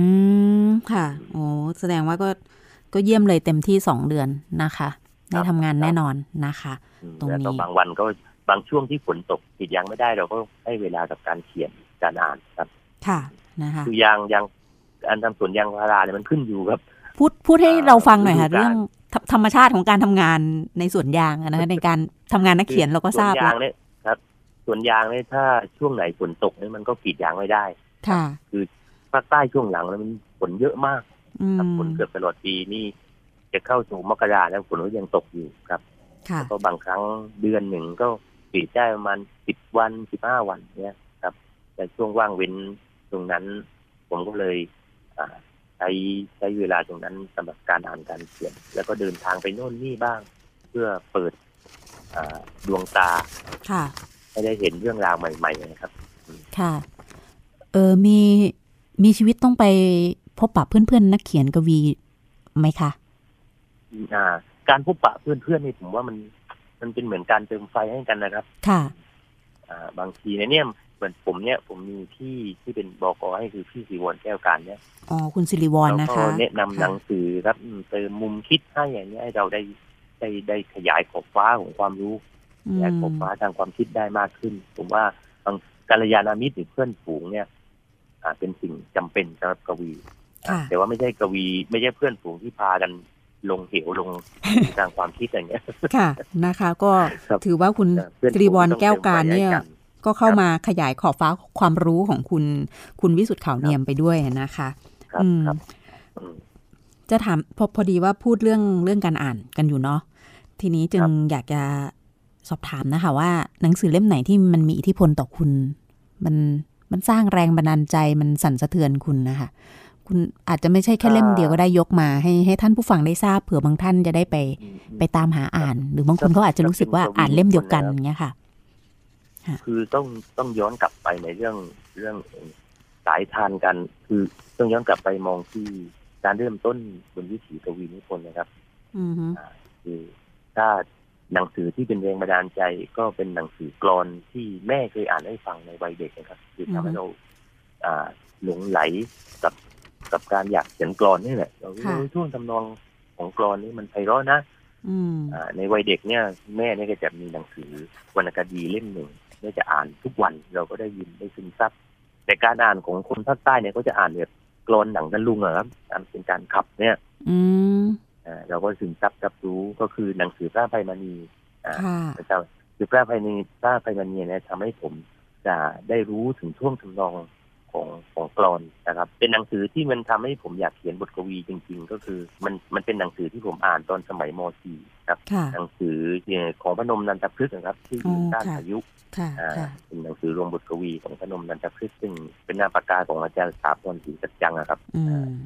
มค่ะโอ้แสดงว่าก็เยี่ยมเลยเต็มที่2 เดือนนะคะได้ทำงานแน่นอนนะคะตรงนี้แล้วบางวันก็บางช่วงที่ฝนตกติดยางไม่ได้เราก็ให้เวลากับการเขียนการอ่านครับค่ะนะคะคือยางอันทำสวนยางพาราเนี่ยมันขึ้นอยู่ครับพูดให้เราฟังหน่อยค่ะเรื่องธรรมชาติของการทำงานในสวนยางนะคะในการทำงานนักเขียนเราก็ทราบแล้วครับสวนยางเนี่ยถ้าช่วงไหนฝนตกเนี่ยมันก็กรีดยางไม่ได้ค่ะคือภาคใต้ช่วงหลังเนี่ยมันฝนเยอะมากฝนเกือบตลอดปีนี่จะเข้าสู่มกราแล้วฝนก็ยังตกอยู่ครับแล้วก็บางครั้งเดือนหนึ่งก็กรีดได้ประมาณ10 วัน 15 วันเนี่ยครับแต่ช่วงว่างเว้นตรงนั้นผมก็เลยใช้เวลาตรงนั้นสำหรับการอ่านการเขียนแล้วก็เดินทางไปโน่นนี่บ้างเพื่อเปิดดวงตาให้ได้เห็นเรื่องราวใหม่ๆนะครับค่ะมีชีวิตต้องไปพบปะเพื่อนๆนักเขียนกวีไหมคะการพบปะเพื่อนๆนี่ผมว่ามันเป็นเหมือนการเติมไฟให้กันนะครับค่ะบางทีเนี่ยเหมือนผมเนี่ยผมมีพี่ที่เป็นบก.ให้คือพี่ศิริวรแก้วการเนี่ยอ๋อคุณศิริวรนะคะแนะนำหนังสือครับเติมมุมคิดให้อย่างนี้ให้เราได้ขยายขอบฟ้าของความรู้ขยายขอบฟ้าทางความคิดได้มากขึ้นผมว่ากัลยาณมิตรหรือเพื่อนฝูงเนี่ยเป็นสิ่งจำเป็นสำหรับกวีแต่ว่าไม่ใช่กวีไม่ใช่เพื่อนฝูงที่พากันลงเหวลงทางความคิดอย่างเงี้ยค่ะนะคะก็ถือว่าคุณศิริวรแก้วการเนี่ยก็เข้ามาขยายขอบฟ้าความรู้ของคุณวิสุทธิ์ขาวเนียมไปด้วยนะคะจะถามพอดีว่าพูดเรื่องการอ่านกันอยู่เนาะทีนี้จึงอยากจะสอบถามนะคะว่าหนังสือเล่มไหนที่มันมีอิทธิพลต่อคุณมันสร้างแรงบันดาลใจมันสั่นสะเทือนคุณนะคะคุณอาจจะไม่ใช่แค่เล่มเดียวก็ได้ยกมาให้ท่านผู้ฟังได้ทราบเผื่อบางท่านจะได้ไปตามหาอ่านหรือบางคนเขาอาจจะรู้สึกว่าอ่านเล่มเดียวกันเงี้ยค่ะคือต้องย้อนกลับไปในเรื่องสายทานกันคือต้องย้อนกลับไปมองที่การเริ่มต้นบนวิถีกวีนิพนธ์นะครับคือถ้าหนังสือที่เป็นแรงบันดาลใจก็เป็นหนังสือกลอนที่แม่เคยอ่านให้ฟังในวัยเด็กนะครับคือทำให้เราหลงไหลกับการอยากเขียนกลอนนี่แหละเราช่วงทำนองของกลอนนี่มันไพเราะนะในวัยเด็กเนี่ยแม่เนี่ยก็จะมีหนังสือวรรณคดีเล่มหนึ่งแม่จะอ่านทุกวันเราก็ได้ยินได้ซึมซับ แต่การอ่านของคนภาคใต้เนี่ยเขาจะอ่านแบบกลอนหนังตะลุงอะครับเป็นการขับเนี่ยเราก็ซึมซับรับรู้ก็คือหนังสือพระไพมณีนะครับคือพระไพมณีเนี่ยทำให้ผมจะได้รู้ถึงท่วงทำนองของกลอนนะครับเป็นหนังสือที่มันทำให้ผมอยากเขียนบทกวีจริงๆก็คือมันเป็นหนังสือที่ผมอ่านตอนสมัยม.4 ครับหนังสือของพนมนันทพฤกษ์นะครับที่อยู่ด้านอายุเป็นหนังสือรวมบทกวีของพนมนันทพฤกษ์ซึ่งเป็นนามปากกาของอาจารย์สถาพรศรีสัจจังนะครับ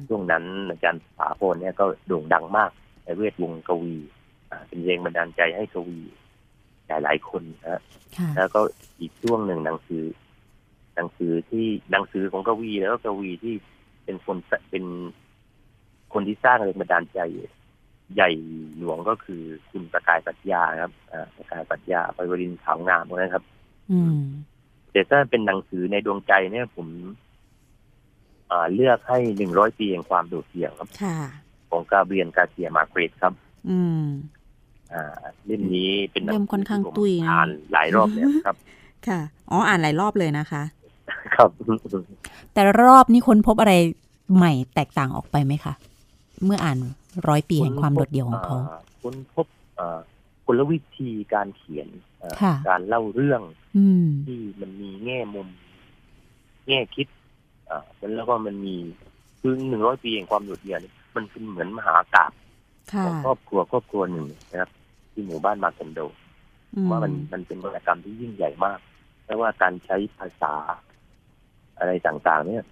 ช่วงนั้นอาจารย์สถาพรเนี่ยก็โด่งดังมากในเวทวงกวีเป็นแรงบันดาลใจให้กวีหลายคนนะแล้วก็อีกช่วงหนึ่งหนังสือของกวีแล้วก็กวีที่เป็นคนที่สร้างแรงบันดาลใจใหญ่หลวงก็คือคุณประกายปรัชญาครับประกายปรัชญาไพวรินทร์ขาวงามนะครับแต่ถ้าเป็นหนังสือในดวงใจเนี่ยผมเลือกให้100ปีแห่งความโดดเดี่ยวครับของกาเบรียล กาเซีย มาร์เกรซครับเล่มนี้เป็นเล่มค่อนข้างตุ้ยอ่านหลายรอบแล้วครับค่ะอ๋ออ่านหลายรอบเลยนะคะครับแต่รอบนี้ค้นพบอะไรใหม่แตกต่างออกไปไหมคะเมื่ออ่าน100ปีแห่งความโดดเดี่ยวของเขาค้นพบกลวิธีการเขียนการเล่าเรื่องที่มันมีแง่มุมแง่คิดแล้วก็มันมีคือ100ปีแห่งความโดดเดี่ยวมันเป็นเหมือนมหากาพย์ของครอบครัวหนึ่งนะครับที่หมู่บ้านมาคันโดว่ามันเป็นวรรณกรรมที่ยิ่งใหญ่มากแต่ว่าการใช้ภาษาอะไรต่างๆเนี่ย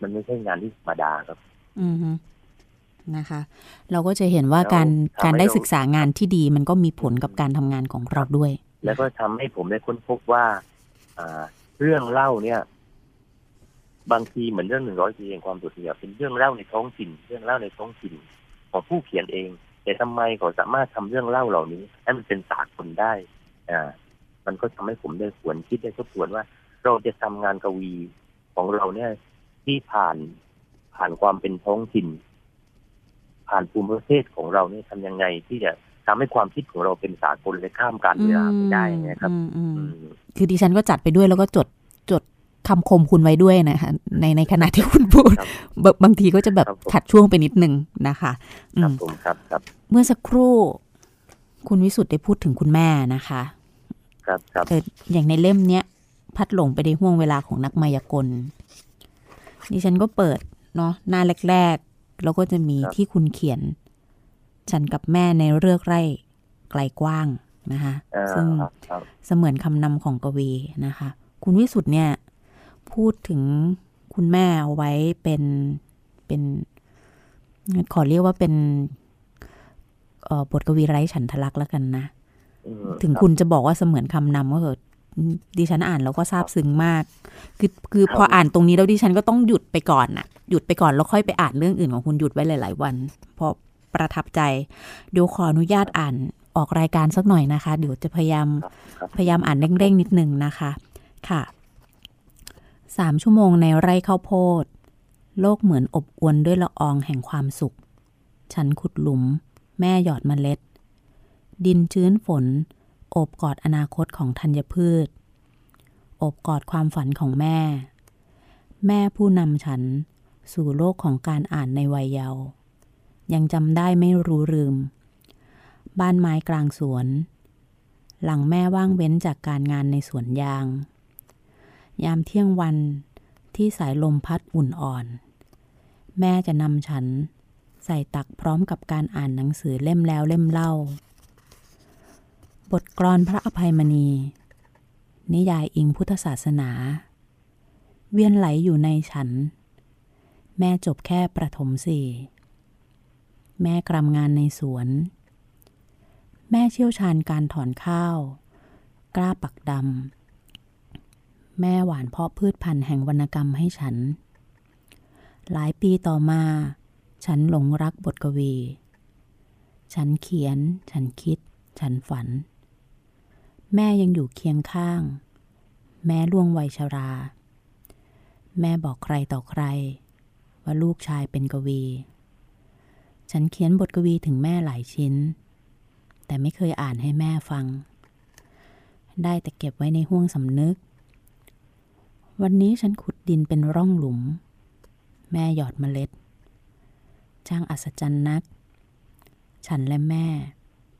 มันไม่ใช่งานที่ธรรมดาครับอือฮึนะคะเราก็จะเห็นว่าการได้ศึกษางานที่ดีมันก็มีผลกับการทำงานของเราด้วยแล้วก็ทำให้ผมได้ค้นพบว่าเรื่องเล่าเนี่ยบางทีเหมือนเรื่อง100ปีแห่งความโดดเดี่ยวเป็นเรื่องเล่าในท้องถิ่นของผู้เขียนเองแต่ทำไมเขาสามารถทำเรื่องเล่าเหล่านี้ให้มันเป็นสากลได้มันก็ทำให้ผมได้ขวนคิดได้ทบทวนว่าเราจะทำงานกวีของเราเนี่ยที่ผ่านความเป็นท้องถิ่นผ่านภูมิประเทศของเราเนี่ยทำยังไงที่จะทำให้ความคิดของเราเป็นสากลและข้ามกาลเวลาไปได้นะครับคือดิฉันก็จัดไปด้วยแล้วก็จดคำคมคุณไว้ด้วยนะคะในขณะที่คุณพูดบางทีก็จะแบบขัดช่วงไปนิดนึงนะคะครับผมครับเมื่อสักครู่คุณวิสุทธิ์ได้พูดถึงคุณแม่นะคะครับอย่างในเล่มเนี้ยพัดหลงไปในห่วงเวลาของนักมายากลดิฉันก็เปิดเนาะหน้าแรกๆแล้วก็จะมีที่คุณเขียนฉันกับแม่ในเรือกไร่ไกลกว้างนะคะซึ่งเสมือนคำนำของกวีนะคะคุณวิสุทธิ์เนี่ยพูดถึงคุณแม่เอาไว้เป็นขอเรียกว่าเป็นบทกวีไร้ฉันทลักษณ์แล้วกันนะถึงคุณจะบอกว่าเสมือนคำนำก็คือดิฉันอ่านแล้วก็ซาบซึ้งมากคือพออ่านตรงนี้แล้วดิฉันก็ต้องหยุดไปก่อนน่ะหยุดไปก่อนแล้วค่อยไปอ่านเรื่องอื่นของคุณหยุดไว้หลายๆวันพอประทับใจเดี๋ยวขออนุญาตอ่านออกรายการสักหน่อยนะคะเดี๋ยวจะพยายามอ่านเร่งๆนิดนึงนะคะค่ะ3 ชั่วโมงในไร่ข้าวโพดโลกเหมือนอบอวลด้วยละอองแห่งความสุขฉันขุดหลุมแม่หยอดเมล็ดดินชื้นฝนโอบกอดอนาคตของธัญพืชโอบกอดความฝันของแม่ผู้นำฉันสู่โลกของการอ่านในวัยเยาว์ยังจำได้ไม่รู้ลืมบ้านไม้กลางสวนหลังแม่ว่างเว้นจากการงานในสวนยางยามเที่ยงวันที่สายลมพัดอุ่นอ่อนแม่จะนำฉันใส่ตักพร้อมกับการอ่านหนังสือเล่มแล้วเล่มเล่าบทกลอนพระอภัยมณีนิยายอิงพุทธศาสนาเวียนไหลอยู่ในฉันแม่จบแค่ประถม4แม่กรำงานในสวนแม่เชี่ยวชาญการถอนข้าวกล้าปักดำแม่หวานเพาะพืชพันธุ์แห่งวรรณกรรมให้ฉันหลายปีต่อมาฉันหลงรักบทกวีฉันเขียนฉันคิดฉันฝันแม่ยังอยู่เคียงข้างแม้ล่วงวัยชราแม่บอกใครต่อใครว่าลูกชายเป็นกวีฉันเขียนบทกวีถึงแม่หลายชิ้นแต่ไม่เคยอ่านให้แม่ฟังได้แต่เก็บไว้ในห้วงสำนึก วันนี้ฉันขุดดินเป็นร่องหลุมแม่หยอดเมล็ดช่างอัศจรรย์นักฉันและแม่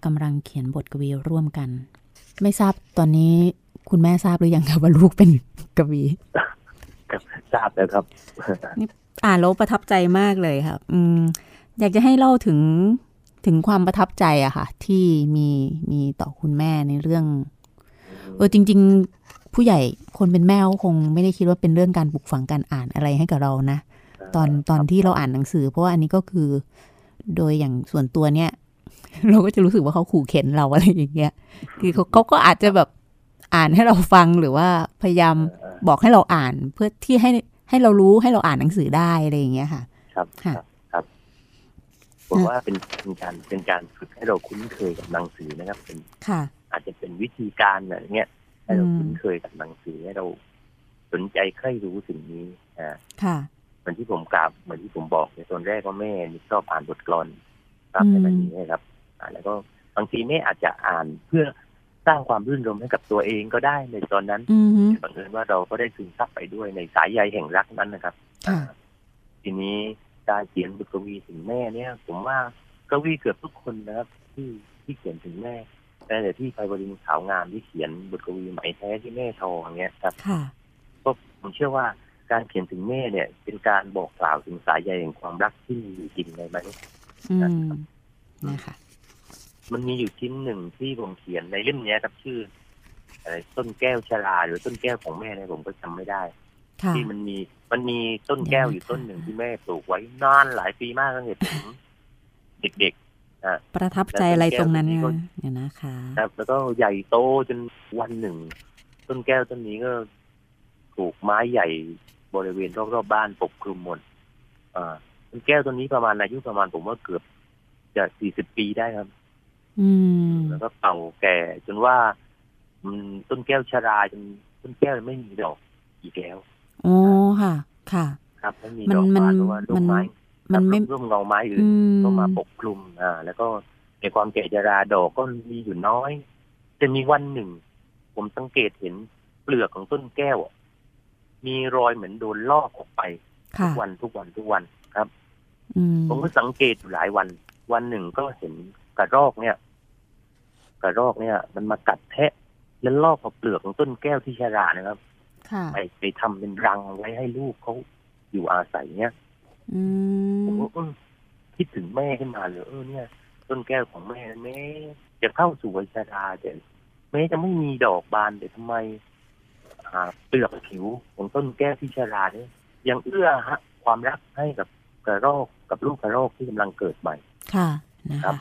กำลังเขียนบทกวีร่วมกันไม่ทราบตอนนี้คุณแม่ทราบหรือยังครับว่าลูกเป็นกวีทราบแล้วครับอ่านแล้วประทับใจมากเลยครับอยากจะให้เล่าถึงความประทับใจอะค่ะที่มีต่อคุณแม่ในเรื่องจริงๆผู้ใหญ่คนเป็นแม่คงไม่ได้คิดว่าเป็นเรื่องการปลูกฝังการอ่านอะไรให้กับเรานะตอนที่เราอ่านหนังสือเพราะว่าอันนี้ก็คือโดยอย่างส่วนตัวเนี่ยเราก็จะรู้สึกว่าเขาขู่เข็นเราอะไรอย่างเงี้ยคือเขาก็อาจจะแบบอ่านให้เราฟังหรือว่าพยายามบอกให้เราอ่านเพื่อที่ให้เรารู้ให้เราอ่านหนังสือได้อะไรอย่างเงี้ยค่ะครับผมว่าเป็นการฝึกให้เราคุ้นเคยกับหนังสือนะครับเป็นอาจจะเป็นวิธีการอะไรเงี้ยให้เราคุ้นเคยกับหนังสือให้เราสนใจใคร่รู้สิ่งนี้ค่ะเหมือนที่ผมกล่าวเหมือนที่ผมบอกในตอนแรกว่าแม่ชอบอ่านบทกลอนตามอะไรนี้นะครับแล้วก็บางทีแม่อาจจะอ่านเพื่อสร้างความรื่นรมให้กับตัวเองก็ได้ในตอนนั้นบังเอิญว่าเราก็ได้ซึมซับไปด้วยในสายใยแห่งรักนั้นนะครับทีนี้การเขียนบทกวีถึงแม่เนี่ยผมว่ากวีเกือบทุกคนนะครับที่เขียนถึงแม่แต่ที่ไพวรินทร์ขาวงามที่เขียนบทกวีไหมแท้ที่แม่ทองเงี้ยครับก็ผมเชื่อว่าการเขียนถึงแม่เนี่ยเป็นการบอกกล่าวถึงสายใยแห่งความรักที่มีอยู่จริงในมันนะคะมันมีอยู่ชิ้นหนึ่งที่ผมเขียนในเล่มนี้ครับชื่ออะไรต้นแก้วชราหรือต้นแก้วของแม่เนี่ยผมก็จำไม่ได้ที่มันมีต้นแก้วอยู่ต้นหนึ่งที่แม่ปลูกไว้นานหลายปีมากตั้งแต่ผมเด็กๆประทับใจอะไรตรงนั้นเนี่ยนะคะแล้วก็ใหญ่โตจนวันหนึ่งต้นแก้วต้นนี้ก็ถูกไม้ใหญ่บริเวณรอบๆบ้านปกคลุมหมดต้นแก้วต้นนี้ประมาณอายุประมาณผมว่าเกือบจะ40 ปีได้ครับแล้วก็เต่าแก่จนว่าต้นแก้วชราจนต้นแก้วไม่มีดอกอีกแล้วโอ้ค่ะค่ะครับไม่มีดอกบานเพราะว่าร่มไม้ร่มเงาไม้อื่นก็มาปกคลุมแล้วก็ในความแก่ชราดอกก็มีอยู่น้อยจะมีวันหนึ่งผมสังเกตเห็นเปลือกของต้นแก้วมีรอยเหมือนโดนลอกออกไปทุกวันครับผมก็สังเกตอยู่หลายวันวันหนึ่งก็เห็นกระรอกเนี่ยมันมากัดแทะแล้วลอกเอาเปลือกของต้นแก้วที่ชรานะครับไปทำเป็นรังไว้ให้ลูกเขาอยู่อาศัยเนี่ยผมก็คิดถึงแม่ขึ้นมาเลยเนี่ยต้นแก้วของแม่แม่จะเข้าสู่วัยชราแต่แม่จะไม่มีดอกบานแต่ทำไมเปลือกผิวของต้นแก้วที่ชราเนี่ยยังเอื้อความรักให้กับกระรอกกับลูกกระรอกที่กำลังเกิดใหม่ค่ะนะครับ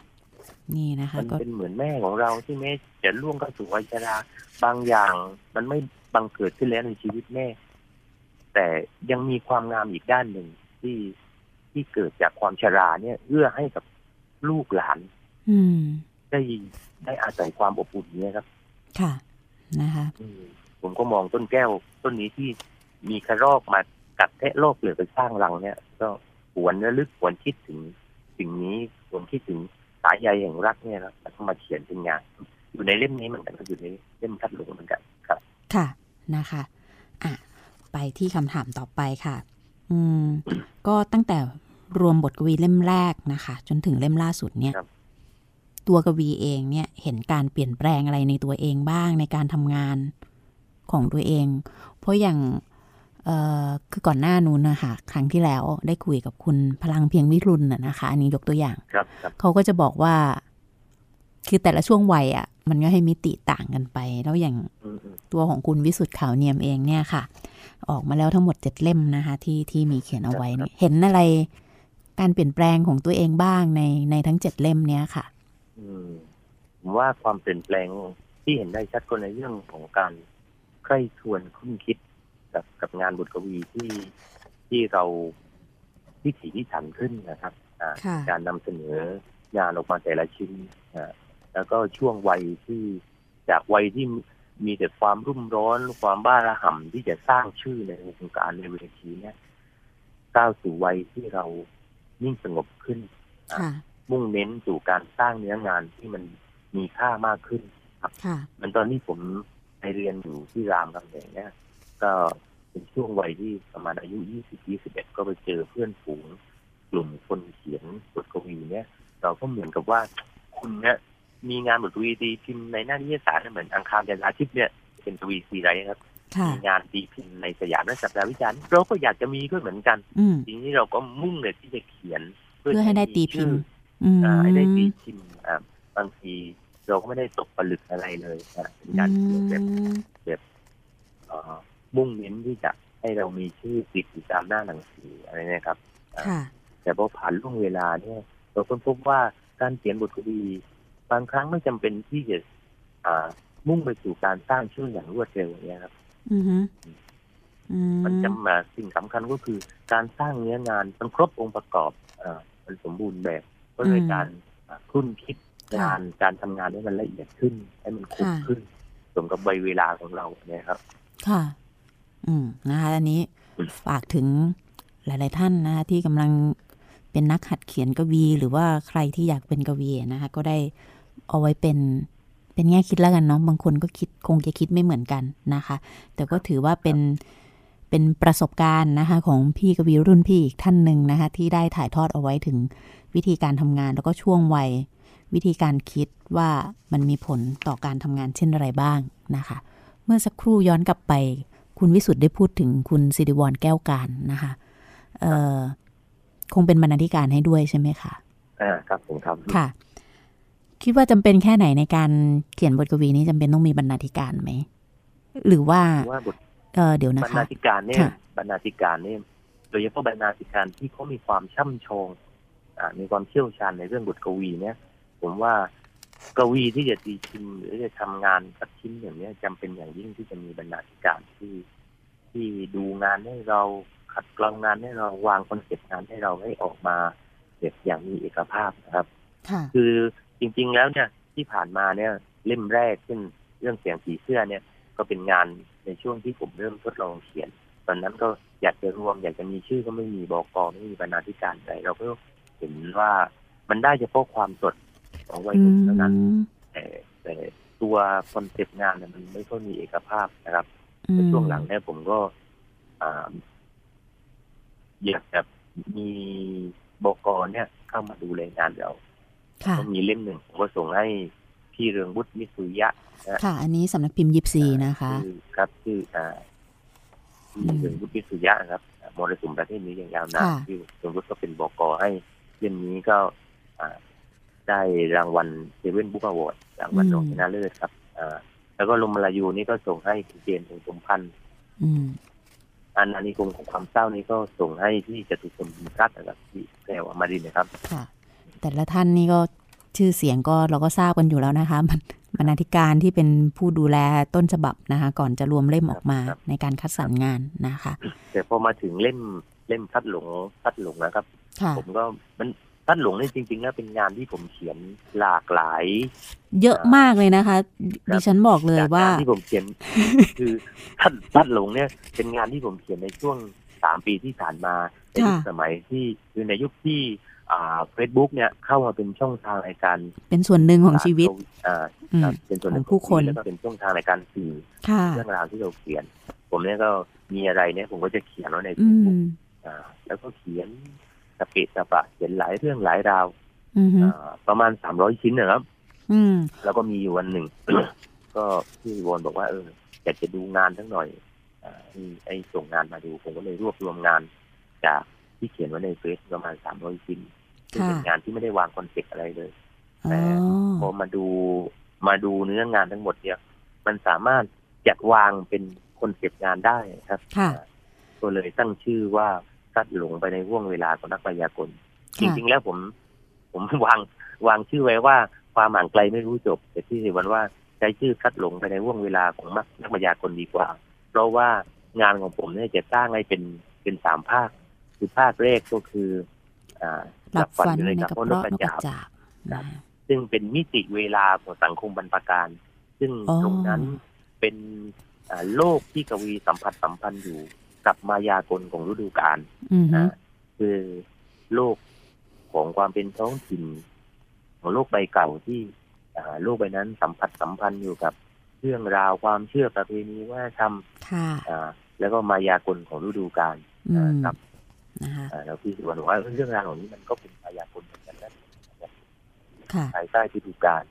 นี่นะคะมันเป็นเหมือนแม่ของเราที่แม่จะล่วงเข้าสู่วัยชราบางอย่างมันไม่บังเกิดขึ้นแล้วในชีวิตแม่แต่ยังมีความงามอีกด้านหนึ่งที่เกิดจากความชราเนี่ยเอื้อให้กับลูกหลานได้อาศัยความอบอุ่นนี้ครับค่ะนะคะผมก็มองต้นแก้วต้นนี้ที่มีกระรอกมากัดแทะโลกเหลือไปสร้างรังเนี่ยก็หวนระลึกหวนคิดถึงสิ่งนี้หวนคิดถึงสายใยแห่งรักเนี่ยครับแล้วก็มาเขียนเป็นงานอยู่ในเล่มนี้เหมือนกันอยู่ในเล่มทัดหลงเหมือนกันครับค่ะนะคะไปที่คำถามต่อไปค่ะก็ตั้งแต่รวมบทกวีเล่มแรกนะคะจนถึงเล่มล่าสุดเนี่ยตัวกวีเองเนี่ยเห็นการเปลี่ยนแปลงอะไรในตัวเองบ้างในการทำงานของตัวเองเพราะอย่างคือก่อนหน้านู้นนะคะครั้งที่แล้วได้คุยกับคุณพลังเพียงวิรุณนะคะอันนี้ยกตัวอย่างเขาก็จะบอกว่าคือแต่ละช่วงวัยอ่ะมันก็ให้มิติต่างกันไปแล้วอย่างตัวของคุณวิสุทธิ์ขาวเนียมเองเนี่ยค่ะออกมาแล้วทั้งหมด7เล่มนะคะที่มีเขียนเอาไว้เห็นอะไรการเปลี่ยนแปลงของตัวเองบ้างในทั้ง7เล่มเนี้ยค่ะผมว่าความเปลี่ยนแปลงที่เห็นได้ชัดก็ในเรื่องของการใคร่ครวญคุ้นคิดกับงานบทกวีที่เราพิถีพิถันขึ้นนะครับการนำเสนองานออกมาแต่ละชิ้นแล้วก็ช่วงวัยที่จากวัยที่มีแต่ความรุ่มร้อนความบ้าระห่ำที่จะสร้างชื่อในวงการในเวทีนี้ก้าวสู่วัยที่เรานิ่งสงบขึ้นมุ่งเน้นสู่การสร้างเนื้องานที่มันมีค่ามากขึ้นครับมันตอนนี้ผมไปเรียนอยู่ที่รามคำแหงเนี่ยก็ เป็นช่วงวัยที่ประมาณอายุ20-21ก็ไปเจอเพื่อนฝูงกลุ่มคนเขียนบทกวีเนี่ยเราก็เหมือนกับว่าคุณเนี่ยมีงานบทกวีตีพิมพ์ในหน้านิยายสารเหมือนอังคารเดือนอาทิตย์เนี่ยเป็นกวีซีไรส์ครับมีงานตีพิมพ์ในสยามและสัปดาห์วิจารณ์เราก็อยากจะมีด้วยเหมือนกันทีนี้เราก็มุ่งเลยที่จะเขียนเพื่อให้ได้ตีพิมพ์ให้ได้ตีพิมพ์บางทีเราก็ไม่ได้ตกผลึกอะไรเลยนะเป็นการเขียนแบบมุ่งเน้นที่จะให้เรามีชื่อติดอยู่ตามหน้าหนังสืออะไรนะครับแต่พอผ่านล่วงเวลาเนี่ยเราค้นพบว่าการเขียนบทกวีบางครั้งไม่จำเป็นที่จะมุ่งไปสู่การสร้างชื่ออย่างรวดเร็วเนี่ยครับมันจำมาสิ่งสำคัญก็คือการสร้างเนื้องานมันครบองค์ประกอบมันสมบูรณ์แบบก็เลยการคุ้นคิดงานการทำงานให้มันละเอียดขึ้นให้มันคุ้มขึ้นสมกับใบเวลาของเราเนี่ยครับค่ะนะคะอันนี้ฝากถึงหลายๆท่านนะคะที่กำลังเป็นนักหัดเขียนกวีหรือว่าใครที่อยากเป็นกวีนะคะก็ได้เอาไว้เป็นแง่คิดแล้วกันเนาะบางคนก็คิดคงจะคิดไม่เหมือนกันนะคะแต่ก็ถือว่าเป็นประสบการณ์นะคะของพี่กวีรุ่นพี่อีกท่านนึงนะคะที่ได้ถ่ายทอดเอาไว้ถึงวิธีการทำงานแล้วก็ช่วงวัยวิธีการคิดว่ามันมีผลต่อการทำงานเช่นอะไรบ้างนะคะเมื่อสักครู่ย้อนกลับไปคุณวิสุทธิ์ได้พูดถึงคุณสิริวรแก้วการนะคะคงเป็นบรรณาธิการให้ด้วยใช่ไหมคะครับผมครับค่ะคิดว่าจำเป็นแค่ไหนในการเขียนบทกวีนี้จำเป็นต้องมีบรรณาธิการไหมหรือว่าเดี๋ยวนะคะบรรณาธิการเนี่ยบรรณาธิการเนี่ยโดยเฉพาะบรรณาธิการที่เขามีความช่ำชองมีความเชี่ยวชาญในเรื่องบทกวีเนี่ยผมว่ากวีที่จะตีพิมพ์หรือจะทำงานสักชิ้นอย่างนี้จำเป็นอย่างยิ่งที่จะมีบรรณาธิการที่ดูงานให้เราขัดเกลางานให้เราวางคอนเซ็ปต์งานให้เราให้ออกมาแบบอย่างมีเอกภาพนะครับคือจริงๆแล้วเนี่ยที่ผ่านมาเนี่ยเล่มแรกซึ่งเรื่องเสียงผีเสื้อเนี่ยก็เป็นงานในช่วงที่ผมเริ่มทดลองเขียนตอนนั้นก็อยากจะรวมอยากจะมีชื่อก็ไม่มีบก.ไม่มีบรรณาธิการอะไรเราก็เห็นว่ามันได้เฉพาะความสดของวัยรุ่นเท่านั้นแต่ตัวคอนเซ็ปต์งานเนี่ยมันไม่ค่อยมีเอกภาพนะครับในช่วงหลังเนี่ยผมก็อยากแบบมีบก.เนี่ยเข้ามาดูแลงานเราก็มีเล่มหนึ่งผมก็ส่งให้พี่เรืองวุฒิมิสุยะค่ะอันนี้สำนักพิมพ์ยิปซีนะคะครับคือพี่เรืองวุฒิมิสุยะครับมรสุมประเทศนี้ยังยาวนานพี่เรืองวุฒิก็เป็นบก.ให้เล่มนี้ก็ได้รางวัล Seven Book Award รางวัลรองชนะเลิศครับแล้วก็ลมมลายูนี่ก็ส่งให้คุณเจนถึงสมพันธ์อันนิคมของความเศร้านี่ก็ส่งให้ที่จตุพลบุญรัตน์นะครับที่แพรวอมรินทร์นะครับค่ะแต่ละท่านนี่ก็ชื่อเสียงก็เราก็ทราบกันอยู่แล้วนะคะบรรณาธิการที่เป็นผู้ดูแลต้นฉบับนะคะก่อนจะรวมเล่มออกมาในการคัดสรรงานนะคะแต่พอมาถึงเล่มพัดหลงนะครับผมก็มันพัดหลงนี่จริงๆแล้วเป็นงานที่ผมเขียนหลากหลายเยอะมากเลยนะคะดิฉันบอกเลยว่าที่ผมเขียนคือพัดหลงเนี่ยเป็นงานที่ผมเขียนในช่วง3ปีที่ผ่านมาในยุคสมัยที่คือในยุคที่Facebook เนี่ยเข้ามาเป็นช่องทางในการเป็นส่วนหนึ่งของชีวิตเป็นส่วนหนึ่งของผู้คนแล้วก็เป็นช่องทางในการสื่อเรื่องราวที่เราเขียนผมเนี่ยก็มีอะไรเนี่ยผมก็จะเขียนไว้ใน Facebook แล้วก็เขียนสเปซสปะเขียนหลายเรื่องหลายราวประมาณ300ชิ้นนะครับแล้วก็มีอยู่วันหนึ่ง ก็พี่วอนบอกว่าอยากจะดูงานทั้งหน่อยไอ้ส่งงานมาดูผมก็เลยรวบรวมงานจากที่เขียนไว้ในเฟซประมาณ300ชิ้นเป็นงานที่ไม่ได้วางคอนเซ็ปต์อะไรเลยแต่พอมาดูเนื้องานทั้งหมดเนี่ยมันสามารถจัดวางเป็นคอนเซ็ปต์งานได้ครับก็เลยตั้งชื่อว่าพัดหลงไปในห่วงเวลาของนักพยากรณ์จริงๆแล้วผมวางชื่อไว้ว่าความห่างไกลไม่รู้จบแต่ที่วันว่าใช้ชื่อพัดหลงไปในห่วงเวลาของนักพยากรณ์ดีกว่าเพราะว่างานของผมเนี่ยจะสร้างให้เป็น3ภาคคือภาคแรกก็คือหลับฝันในกับนกกระจาบซึ่งเป็นมิติเวลาของสังคมบรรพกาลซึ่งตรงนั้นเป็นโลกที่กวีสัมพันธ์อยู่กับมายากลของฤดูกาลคือโลกของความเป็นท้องถิ่นของโลกใบเก่าที่โลกใบนั้นสัมพันธ์อยู่กับเรื่องราวความเชื่อประเพณีวัฒนธรรม แล้วก็มายากลของฤดูกาลครับแล้วพี่สุวรรณบอกว่าเรื่องราวเหล่านี้มันก็เป็นมายากลเหมือนกันนะภายใต้ฤดูกาล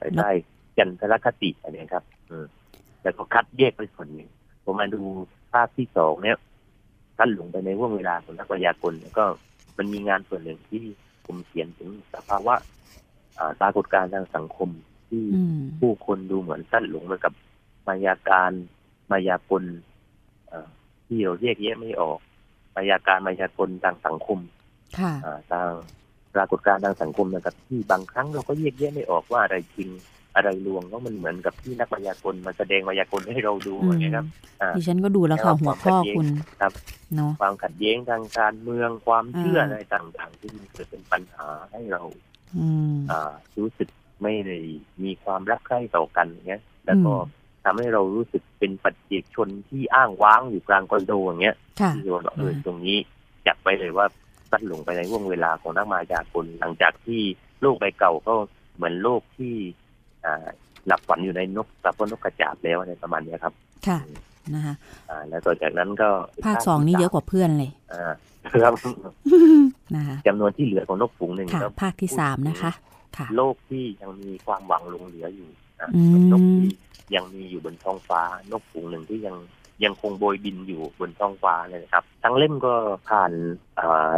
ภายใต้จันทรคติอะไรครับแล้วก็คัดแยกไปส่วนหนึ่งผมมาดูภาพที่สองเนี่ยท่านหลงไปในห่วงเวลาของนักมายากลแล้วก็มันมีงานส่วนหนึ่งที่ผมเขียนถึงสภาวะปรากฏการณ์ทางสังคมที่ผู้คนดูเหมือนท่านหลงไปกับมายาการมายากลที่เราแยกแยะไม่ออกมายาการมายากลทางสังคมทางปรากฏการณ์ทางสังคมนะครับที่บางครั้งเราก็แยกแยะไม่ออกว่าอะไรจริงอะไรลวงก็มันเหมือนกับที่นักมายากลมาแสดงมายากลให้เราดูนะครับดิฉันก็ดูแล้วค่ะหัวข้อคุณครับเนาะความขัดแย้งทางการเมืองความเชื่ออะไรต่างๆที่มันเกิดเป็นปัญหาให้เรารู้สึกไม่ได้มีความรักใคร่ต่อกันเงี้ยแล้วก็ทำให้เรารู้สึกเป็นปัจเจกชนที่อ้างว้างอยู่กลางคอนโดอย่างเงี้ยที่โยนเอาตรงนี้จับไปเลยว่าตัดลงไปในห่วงเวลาของนักมายากลหลังจากที่โลกใบเก่าก็เหมือนโลกที่หลับฝันอยู่ในนกตะพนนกกระจาบแล้วในประมาณนี้ครับค่ะนะคะแล้วต่อจากนั้นก็ภาคสองนี่เยอะกว่าเพื่อนเลยครับนะคะจำนวนที่เหลือของนกฝูงหนึ่งครับภาคที่3นะคะค่ะโลกที่ยังมีความหวังหลงเหลืออยู่เป็นนกที่ยังมีอยู่บนท้องฟ้านกฝูงหนึ่งที่ยังคงโบยบินอยู่บนท้องฟ้าเลยนะครับทั้งเล่มก็ผ่าน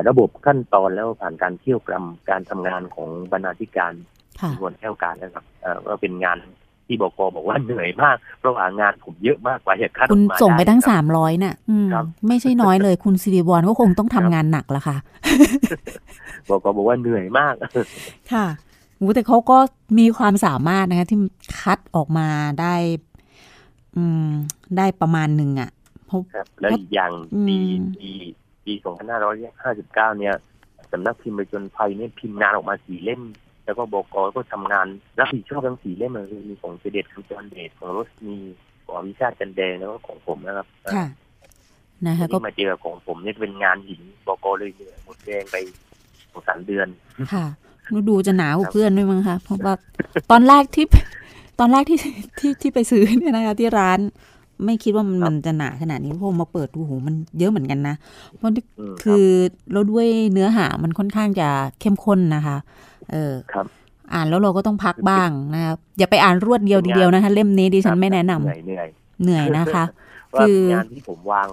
ระบบขั้นตอนแล้วผ่านการเที่ยวกรรมการทำงานของบรรณาธิการที่วนแก้วการนะครับก็เป็นงานที่บก.บอกว่าเหนื่อยมากเพราะว่างานผมเยอะมากกว่าจะคาดหมายคุณส่งไปตั้ง300น่ะไม่ใช่น้อยเลยคุณศิริวรก็คงต้องทำงานหนักละค่ะบก.บอกว่าเหนื่อยมากค่ะแต่เขาก็มีความสามารถนะคะที่คัดออกมาได้ประมาณนึงอ่ะแล้วอีกอย่างปี2559เนี่ยสำนักพิมพ์ประชาชนไทยเนี่ยพิมพ์งานออกมา4เล่มแล้วก็บก.ก็ทำงานรับผิดชอบทั้ง4เล่มเลยมีของเจเดตคือจอนเดตของรสมีของวิชาจันเดนแล้วก็ของผมนะครับค่ะนะคะก็มาเจอของผมเนี่ยเป็นงานหินบก.เลยหมดแรงไป 2-3 เดือนค่ะดูจะหนาวเพื่อนด้วยมั้งคะเพราะว่าตอนแรกที่ไปซื้อเนี่ยนะคะที่ร้านไม่คิดว่ามันจะหนาขนาดนี้เพราะมาเปิดดูโหมันเยอะเหมือนกันนะเพราะคือแล้วด้วยเนื้อหามันค่อนข้างจะเข้มข้นนะคะอ่านแล้วเราก็ต้องพักบ้างนะครับอย่าไปอ่านรวดเดียวทีเดียวนะคะเล่มนี้ดิฉันไม่แนะนำเหนื่อยนะคะคืองานที่ผมวาง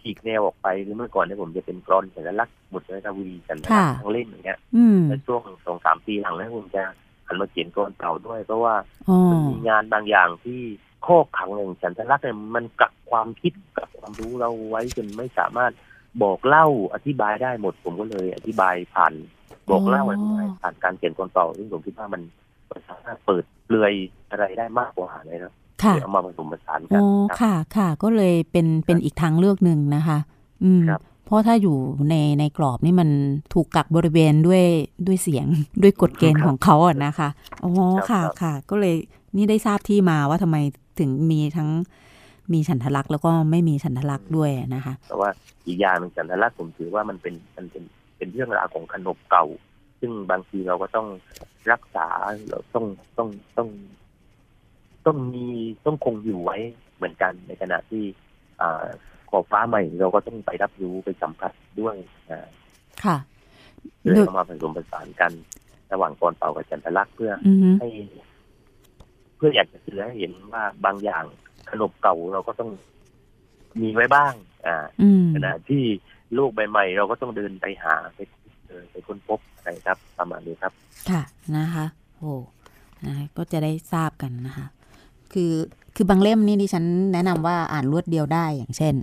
ฉีกแนวออกไปหรือเมื่อก่อนเนี่ยผมจะเป็นกรอนสัญลักษณ์บทนวีสัญลักษณ์ทั้งเล่มอย่างเงี้ยในช่วง 2-3 ปีหลังเนี่ยผมจะหันมาเขียนกรอนเก่าด้วยเพราะว่ามันมีงานบางอย่างที่ข้อขังแห่งสัญลักษณ์เนี่ยมันกักความคิดกักความรู้เราไว้จนไม่สามารถบอกเล่าอธิบายได้หมดผมก็เลยอธิบายผ่านบอกเล่าอะไรผ่านการเขียนกรอนเก่าซึ่งผมคิดว่ามันสามารถเปิดเปลือยอะไรได้มากกว่าเลยนะเอามาผสมผสานกันค่ะค่ะก็เลยเป็นอีกทางเลือกหนึ่งนะคะเพราะถ้าอยู่ในกรอบนี่มันถูกกักบริเวณด้วยเสียงด้วยกฎเกณฑ์ของเขาอ่ะนะคะอ๋อค่ะค่ะก็เลยนี่ได้ทราบที่มาว่าทำไมถึงมีทั้งมีฉันทลักษณ์แล้วก็ไม่มีฉันทลักษณ์ด้วยนะคะแต่ว่าอีกอย่างหนึ่งฉันทลักษณ์ผมถือว่ามันเป็นเรื่องราวของขนบเก่าซึ่งบางทีเราก็ต้องรักษาเราต้องคงอยู่ไว้เหมือนกันในขณะที่ขอบฟ้าใหม่เราก็ต้องไปรับรู้ไปสัมผัสด้วยค่ะเรื่องมาผสมผสานกันระหว่างกรอนเก่ากับฉันทลักษณ์เพื่ออยากจะสื่อให้เห็นว่าบางอย่างขนบเก่าเราก็ต้องมีไว้บ้างขณะที่โลกใหม่ๆเราก็ต้องเดินไปหาไปค้นพบอะไรครับประมาณนี้ครับค่ะนะคะโอ้นะก็จะได้ทราบกันนะคะคือบางเล่มนี่ดิฉันแนะนำว่าอ่านรวดเดียวได้อย่างเช่น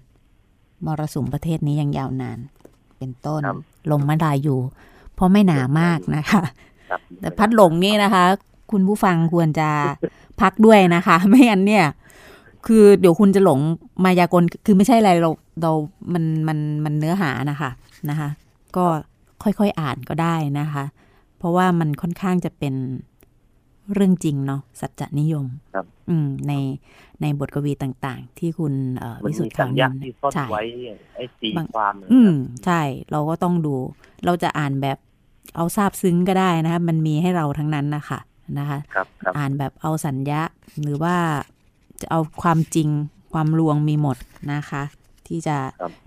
มรสุมประเทศนี้ยังยาวนานเป็นต้นลมมลายูเพราะไม่หนามากนะคะแต่พัดหลงนี่นะคะคุณผู้ฟังควรจะพักด้วยนะคะไม่งั้นเนี่ยคือเดี๋ยวคุณจะหลงมายากลคือไม่ใช่อะไรเรามันเนื้อหานะคะก็ค่อยๆอ่านก็ได้นะคะเพราะว่ามันค่อนข้างจะเป็นเรื่องจริงเนาะสัจจนิยมในบทกวีต่างๆที่คุณวิสุทธิ์กล่าวนั้นใช่ใช่เราก็ต้องดูเราจะอ่านแบบเอาซาบซึ้งก็ได้นะคะมันมีให้เราทั้งนั้นนะคะอ่านแบบเอาสัญญะหรือว่าจะเอาความจริง ความลวงมีหมดนะคะที่จะ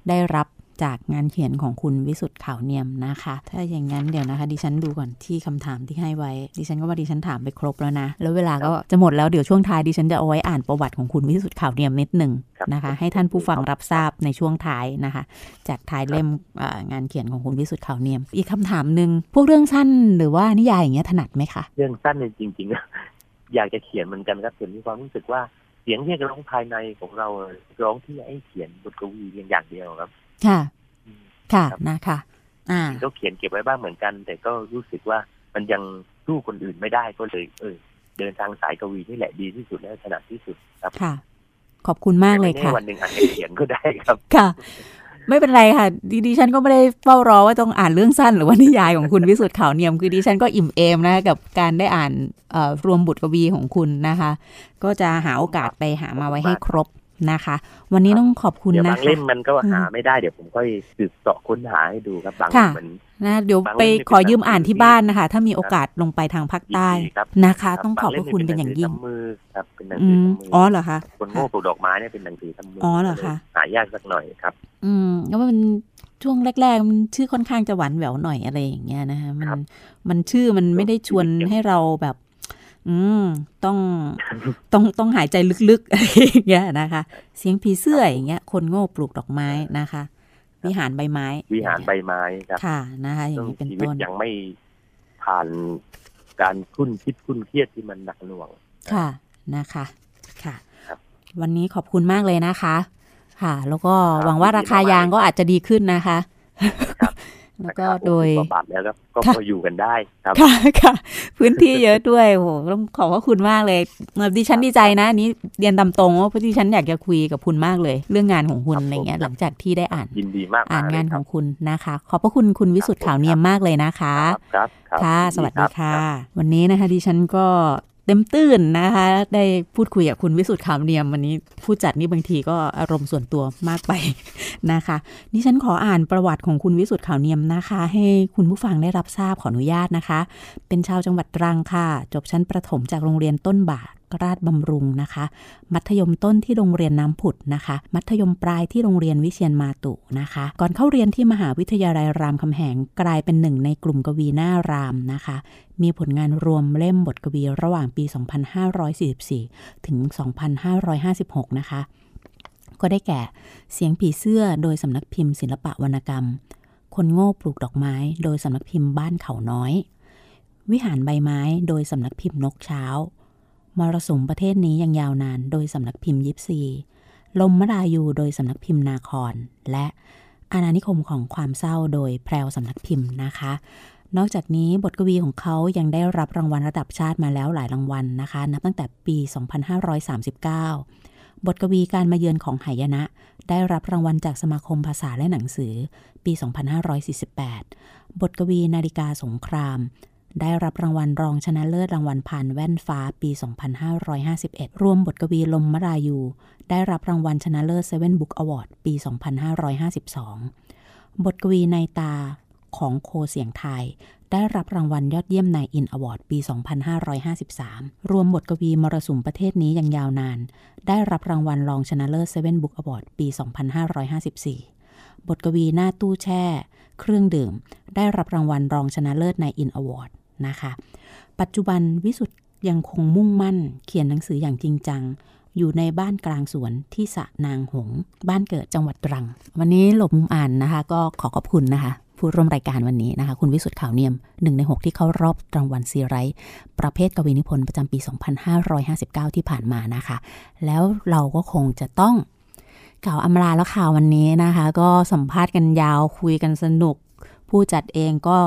ได้รับจากงานเขียนของคุณวิสุทธิ์ขาวเนียมนะคะถ้าอย่างนั้นเดี๋ยวนะคะดิฉันดูก่อนที่คำถามที่ให้ไว้ดิฉันก็ว่าดิฉันถามไปครบแล้วนะแล้วเวลาก็จะหมดแล้วเดี๋ยวช่วงท้ายดิฉันจะเอาไว้อ่านประวัติของคุณวิสุทธิ์ขาวเนียมนิดหนึ่งนะคะให้ท่านผู้ฟังรับทราบในช่วงท้ายนะคะจากท้ายเล่มงานเขียนของคุณวิสุทธิ์ขาวเนียมอีกคำถามนึงพวกเรื่องสั้นหรือว่านิยายอย่างเงี้ยถนัดไหมคะเรื่องสั้นจริงๆอยากจะเขียนเหมือนกันครับแต่มีความรู้สึกว่าเสียงเรียกร้องภายในของเราร้องที่ให้เขียนบทกวีเพียงอย่างเดียวครับค่ะค่ะนะคะก็เขียนเก็บไว้บ้างเหมือนกันแต่ก็รู้สึกว่ามันยังสู้คนอื่นไม่ได้ก็เลยเดินทางสายกวีนี่แหละดีที่สุดและถนัดที่สุดครับค่ะขอบคุณมากเลยค่ะวันนึงอาจจะเขียนก็ได้ครับค่ะไม่เป็นไรค่ะดิฉันก็ไม่ได้เฝ้ารอว่าต้องอ่านเรื่องสั้นหรือว่านิยายของคุณ วิสุทธิ์ขาวเนียมคือดิฉันก็อิ่มเอมนะกับการได้อ่านรวมบทกวีของคุณนะคะก็จะหาโอกาสไปหามาไว้ให้ครบนะคะวันนี้ต้องขอบคุณนะคะบางเล่มมันก็หาไม่ได้เดี๋ยวผมค่อยสืบเสาะค้นหาให้ดูครับบางเล่มมันนะเดี๋ยวไปขอยืมอ่านที่บ้านนะคะถ้ามีโอกาสลงไปทางภาคใต้นะคะต้องขอบพระคุณเป็นอย่างยิ่งครับเป็นหนังสืออ๋อเหรอคะคนโง่ปลูกดอกไม้เนี่ยเป็นหนังสือทำมืออ๋อเหรอคะหายากสักหน่อยครับก็มันช่วงแรกๆมันชื่อค่อนข้างจะหวานแหววหน่อยอะไรอย่างเงี้ยนะคะมันชื่อมันไม่ได้ชวนให้เราแบบต้องหายใจลึกๆอะไรอย่างเงี้ยนะคะเสียงผีเสื้ออย่างเงี้ยคนโง่ปลูกดอกไม้นะคะวิหารใบไม้วิหารใบไม้ครับค่ะนะคะอย่างนี้เป็นต้นยังไม่ผ่านการคุ้นคิดคุ้นเครียดที่มันหนักหน่วงค่ะนะคะค่ะวันนี้ขอบคุณมากเลยนะคะค่ะแล้วก็หวังว่าราคายางก็อาจจะดีขึ้นนะคะแล้วก็โดยบาทแล้วก็พออยู่กันได้ครับค่ะพื้นที่เยอะด้วยโหต้องขอบพระคุณมากเลยดิฉันดีใจนะอันนี้เรียนตามตรงว่าดิฉันอยากจะคุยกับคุณมากเลยเรื่องงานของคุณอะไรเงี้ยหลังจากที่ได้อ่านยินดีมากอ่านงานของคุณนะคะขอบพระคุณคุณวิสุทธิ์ขาวเนียมมากเลยนะคะครับค่ะสวัสดีค่ะวันนี้นะคะดิฉันก็เต็มตื่นนะคะได้พูดคุยกับคุณวิสุทธิ์ขาวเนียมวันนี้ผู้จัดนี่บางทีก็อารมณ์ส่วนตัวมากไปนะคะดิฉันขออ่านประวัติของคุณวิสุทธิ์ขาวเนียมนะคะให้คุณผู้ฟังได้รับทราบขออนุญาตนะคะเป็นชาวจังหวัดตรังค่ะจบชั้นประถมจากโรงเรียนต้นบาทราชบำรุงนะคะมัธยมต้นที่โรงเรียนน้ำผุดนะคะมัธยมปลายที่โรงเรียนวิเชียรมาตุนะคะก่อนเข้าเรียนที่มหาวิทยาลัยรามคำแหงกลายเป็นหนึ่งในกลุ่มกวีหน้ารามนะคะมีผลงานรวมเล่มบทกวีระหว่างปี2544ถึง2556นะคะก็ได้แก่เสียงผีเสื้อโดยสำนักพิมพ์ศิลปะวรรณกรรมคนโง่ปลูกดอกไม้โดยสำนักพิมพ์บ้านเขาน้อยวิหารใบไม้โดยสำนักพิมพ์นกเช้ามรสุมประเทศนี้ยังยาวนานโดยสำนักพิมพ์ยิปซีลมมลายูโดยสำนักพิมพ์นาครและอาณานิคมของความเศร้าโดยแพรวสำนักพิมพ์นะคะนอกจากนี้บทกวีของเขายังได้รับรางวัลระดับชาติมาแล้วหลายรางวัลนะคะนับตั้งแต่ปี2539บทกวีการมาเยือนของหายนะได้รับรางวัลจากสมาคมภาษาและหนังสือปี2548บทกวีนาฬิกาสงครามได้รับรางวัลรองชนะเลิศรางวัลพานแว่นฟ้าปี2551รวมบทกวีลมมลายูได้รับรางวัลชนะเลิศ Seven Book Award ปี2552บทกวีในตาของโคเสียงไทยได้รับรางวัลยอดเยี่ยม Nine In Award ปี2553รวมบทกวีมรสุมประเทศนี้ยังยาวนานได้รับรางวัลรองชนะเลิศ Seven Book Award ปี2554บทกวีหน้าตู้แช่เครื่องดื่มได้รับรางวัลรองชนะเลิศ Nine In Award นะคะปัจจุบันวิสุทธิ์ยังคงมุ่งมั่นเขียนหนังสืออย่างจริงจังอยู่ในบ้านกลางสวนที่สะนางหงบ้านเกิดจังหวัดตรังวันนี้หลบมุมอ่านนะคะก็ขอขอบคุณนะคะผู้ร่วมรายการวันนี้นะคะคุณวิสุทธิ์ขาวเนียม1ใน6ที่เข้ารอบรางวัลซีไรท์ประเภทกวีนิพนธ์ประจำปี2559ที่ผ่านมานะคะแล้วเราก็คงจะต้องกล่าวอำลาแล้วค่ะวันนี้นะคะก็สัมภาษณ์กันยาวคุยกันสนุกผู้จัดเองก็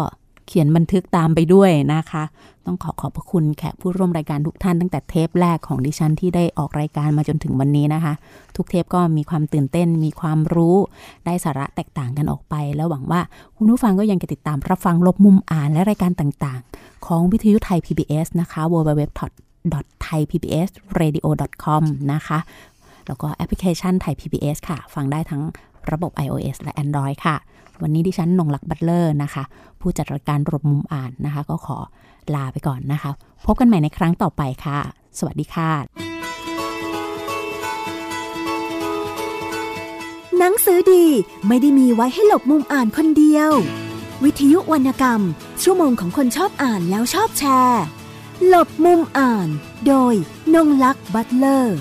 เขียนบันทึกตามไปด้วยนะคะต้องขอบพระคุณแขกผู้ร่วมรายการทุกท่านตั้งแต่เทปแรกของดิฉันที่ได้ออกรายการมาจนถึงวันนี้นะคะทุกเทปก็มีความตื่นเต้นมีความรู้ได้สาระแตกต่างกันออกไปแล้วหวังว่าคุณผู้ฟังก็ยังจะติดตามรับฟังลบมุมอ่านและรายการต่างๆของวิทยุไทย PBS นะคะ www.thaipbsradio.com นะคะแล้วก็แอปพลิเคชันไทย PBS ค่ะฟังได้ทั้งระบบ iOS และ Android ค่ะวันนี้ดิฉันนงลักษณ์บัตเลอร์นะคะผู้จัดรายการรวมมุมอ่านนะคะก็ขอลาไปก่อนนะคะพบกันใหม่ในครั้งต่อไปค่ะสวัสดีค่ะ นังสือดีไม่ได้มีไว้ให้หลบมุมอ่านคนเดียววิทยุวรรณกรรมชั่วโมงของคนชอบอ่านแล้วชอบแชร์หลบมุมอ่านโดยนงลักษณ์ บัตเลอร์